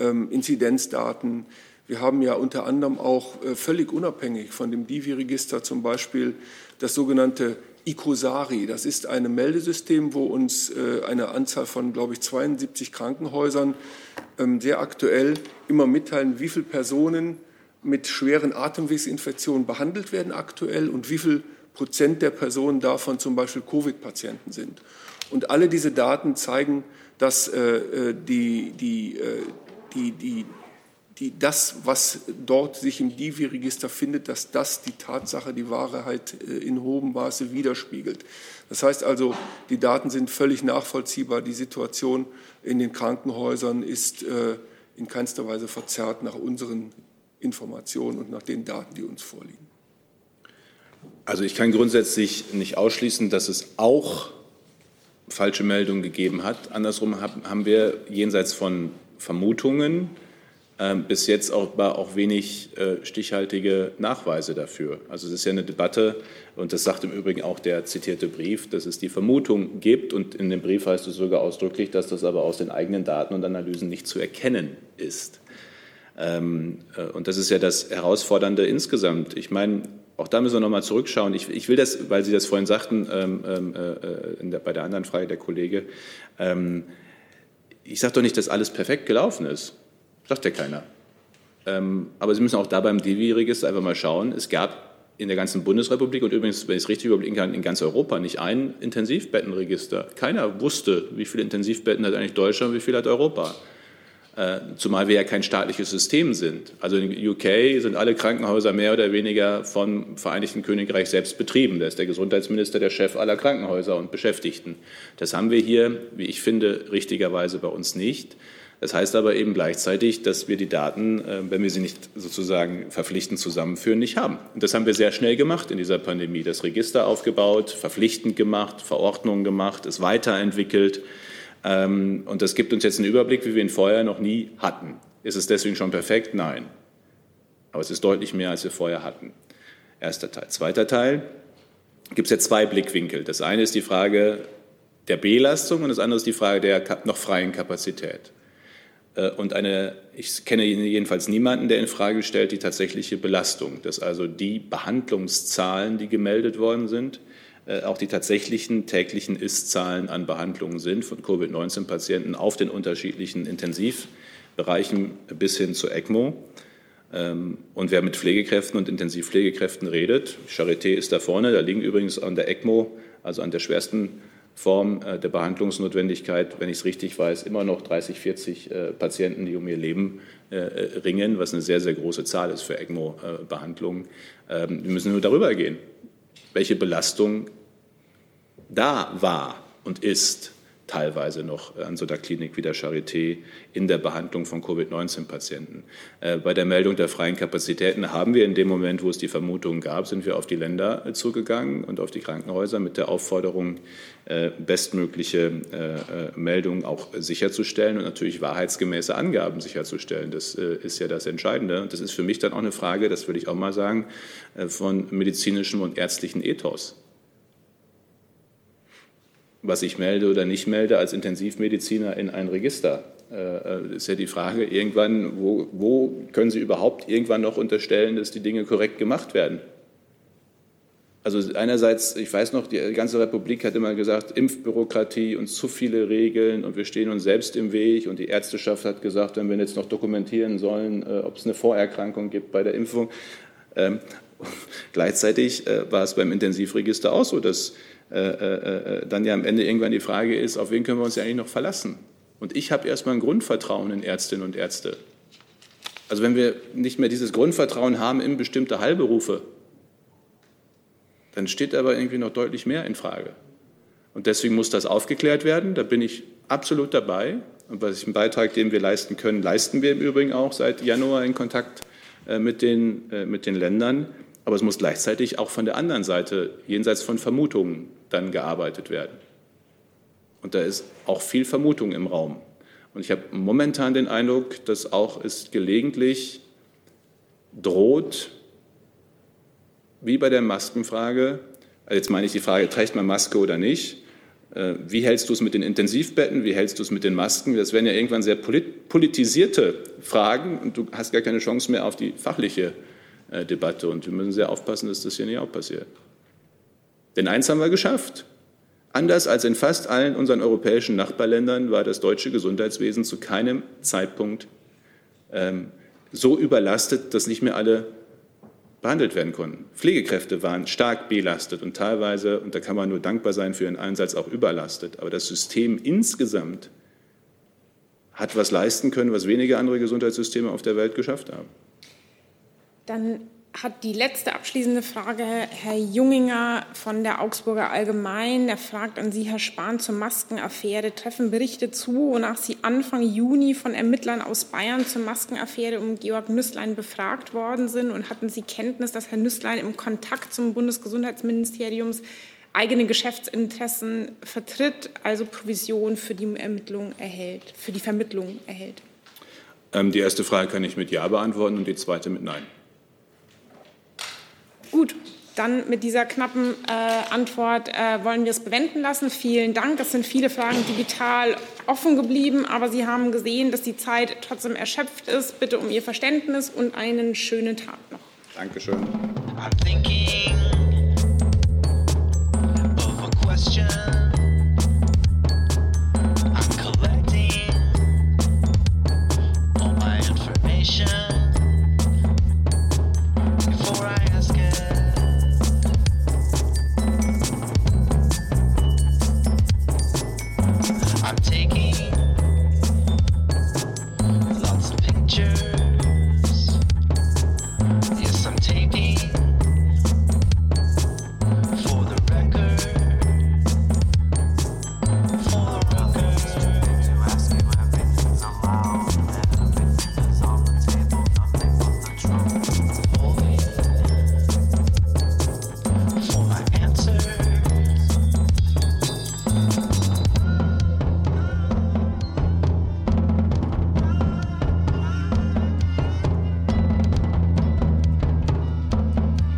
ähm, Inzidenzdaten. Wir haben ja unter anderem auch äh, völlig unabhängig von dem D I V I-Register zum Beispiel das sogenannte ICOSARI, das ist ein Meldesystem, wo uns äh, eine Anzahl von, glaube ich, zweiundsiebzig Krankenhäusern ähm, sehr aktuell immer mitteilen, wie viele Personen mit schweren Atemwegsinfektionen behandelt werden aktuell und wie viel Prozent der Personen davon zum Beispiel Covid-Patienten sind. Und alle diese Daten zeigen, dass äh, die, die, äh, die, die, die, das, was dort sich im D I V I-Register findet, dass das die Tatsache, die Wahrheit in hohem Maße widerspiegelt. Das heißt also, die Daten sind völlig nachvollziehbar. Die Situation in den Krankenhäusern ist äh, in keinster Weise verzerrt nach unseren Informationen und nach den Daten, die uns vorliegen. Also ich kann grundsätzlich nicht ausschließen, dass es auch falsche Meldungen gegeben hat. Andersrum haben wir jenseits von Vermutungen äh, bis jetzt auch, auch wenig äh, stichhaltige Nachweise dafür. Also es ist ja eine Debatte, und das sagt im Übrigen auch der zitierte Brief, dass es die Vermutung gibt, und in dem Brief heißt es sogar ausdrücklich, dass das aber aus den eigenen Daten und Analysen nicht zu erkennen ist. Ähm, äh, und das ist ja das Herausfordernde insgesamt. Ich meine, auch da müssen wir nochmal zurückschauen. Ich, ich will das, weil Sie das vorhin sagten, ähm, äh, in der, bei der anderen Frage der Kollege, ähm, Ich sage doch nicht, dass alles perfekt gelaufen ist. Sagt ja keiner. Ähm, aber Sie müssen auch da beim D I V I-Register einfach mal schauen. Es gab in der ganzen Bundesrepublik und übrigens, wenn ich es richtig überblicken kann, in ganz Europa nicht ein Intensivbettenregister. Keiner wusste, wie viele Intensivbetten hat eigentlich Deutschland, wie viel hat Europa. Äh, zumal wir ja kein staatliches System sind. Also in U K sind alle Krankenhäuser mehr oder weniger vom Vereinigten Königreich selbst betrieben. Da ist der Gesundheitsminister der Chef aller Krankenhäuser und Beschäftigten. Das haben wir hier, wie ich finde, richtigerweise bei uns nicht. Das heißt aber eben gleichzeitig, dass wir die Daten, wenn wir sie nicht sozusagen verpflichtend zusammenführen, nicht haben. Und das haben wir sehr schnell gemacht in dieser Pandemie. Das Register aufgebaut, verpflichtend gemacht, Verordnungen gemacht, es weiterentwickelt. Und das gibt uns jetzt einen Überblick, wie wir ihn vorher noch nie hatten. Ist es deswegen schon perfekt? Nein. Aber es ist deutlich mehr, als wir vorher hatten. Erster Teil. Zweiter Teil. Gibt es ja zwei Blickwinkel. Das eine ist die Frage der Belastung und das andere ist die Frage der noch freien Kapazität. Und eine, ich kenne jedenfalls niemanden, der in Frage stellt die tatsächliche Belastung, dass also die Behandlungszahlen, die gemeldet worden sind, auch die tatsächlichen täglichen Ist-Zahlen an Behandlungen sind von Covid neunzehn Patienten auf den unterschiedlichen Intensivbereichen bis hin zu ECMO. Und wer mit Pflegekräften und Intensivpflegekräften redet, Charité ist da vorne, da liegen übrigens an der ECMO, also an der schwersten Form der Behandlungsnotwendigkeit, wenn ich es richtig weiß, immer noch dreißig, vierzig äh, Patienten, die um ihr Leben äh, ringen, was eine sehr, sehr große Zahl ist für ECMO-Behandlungen. Ähm, wir müssen nur darüber gehen, welche Belastung da war und ist teilweise noch an so einer Klinik wie der Charité in der Behandlung von Covid neunzehn Patienten. Äh, bei der Meldung der freien Kapazitäten haben wir in dem Moment, wo es die Vermutung gab, sind wir auf die Länder zugegangen und auf die Krankenhäuser mit der Aufforderung, bestmögliche äh, Meldungen auch sicherzustellen und natürlich wahrheitsgemäße Angaben sicherzustellen. Das äh, ist ja das Entscheidende. Und das ist für mich dann auch eine Frage, das würde ich auch mal sagen, äh, von medizinischem und ärztlichen Ethos. Was ich melde oder nicht melde als Intensivmediziner in ein Register, äh, ist ja die Frage, irgendwann, wo, wo können Sie überhaupt irgendwann noch unterstellen, dass die Dinge korrekt gemacht werden? Also einerseits, ich weiß noch, die ganze Republik hat immer gesagt, Impfbürokratie und zu viele Regeln und wir stehen uns selbst im Weg. Und die Ärzteschaft hat gesagt, wenn wir jetzt noch dokumentieren sollen, ob es eine Vorerkrankung gibt bei der Impfung. Ähm, gleichzeitig äh, war es beim Intensivregister auch so, dass äh, äh, dann ja am Ende irgendwann die Frage ist, auf wen können wir uns ja eigentlich noch verlassen? Und ich habe erstmal ein Grundvertrauen in Ärztinnen und Ärzte. Also wenn wir nicht mehr dieses Grundvertrauen haben in bestimmte Heilberufe, dann steht aber irgendwie noch deutlich mehr in Frage. Und deswegen muss das aufgeklärt werden. Da bin ich absolut dabei. Und was ich einen Beitrag, den wir leisten können, leisten wir im Übrigen auch seit Januar in Kontakt äh, mit den, äh, mit den Ländern. Aber es muss gleichzeitig auch von der anderen Seite, jenseits von Vermutungen, dann gearbeitet werden. Und da ist auch viel Vermutung im Raum. Und ich habe momentan den Eindruck, dass auch es gelegentlich droht, wie bei der Maskenfrage, also jetzt meine ich die Frage, trägt man Maske oder nicht, wie hältst du es mit den Intensivbetten, wie hältst du es mit den Masken, das werden ja irgendwann sehr politisierte Fragen und du hast gar keine Chance mehr auf die fachliche Debatte und wir müssen sehr aufpassen, dass das hier nicht auch passiert. Denn eins haben wir geschafft. Anders als in fast allen unseren europäischen Nachbarländern war das deutsche Gesundheitswesen zu keinem Zeitpunkt ähm, so überlastet, dass nicht mehr alle behandelt werden konnten. Pflegekräfte waren stark belastet und teilweise, und da kann man nur dankbar sein für ihren Einsatz, auch überlastet. Aber das System insgesamt hat was leisten können, was wenige andere Gesundheitssysteme auf der Welt geschafft haben. Dann hat die letzte abschließende Frage Herr Junginger von der Augsburger Allgemein. Er fragt an Sie, Herr Spahn, zur Maskenaffäre. Treffen Berichte zu, wonach Sie Anfang Juni von Ermittlern aus Bayern zur Maskenaffäre um Georg Nüßlein befragt worden sind? Und hatten Sie Kenntnis, dass Herr Nüßlein im Kontakt zum Bundesgesundheitsministeriums eigene Geschäftsinteressen vertritt, also Provision für die Ermittlung erhält, für die Vermittlung erhält? Die erste Frage kann ich mit Ja beantworten und die zweite mit Nein. Gut, dann mit dieser knappen äh, Antwort äh, wollen wir es bewenden lassen. Vielen Dank. Es sind viele Fragen digital offen geblieben, aber Sie haben gesehen, dass die Zeit trotzdem erschöpft ist. Bitte um Ihr Verständnis und einen schönen Tag noch. Dankeschön.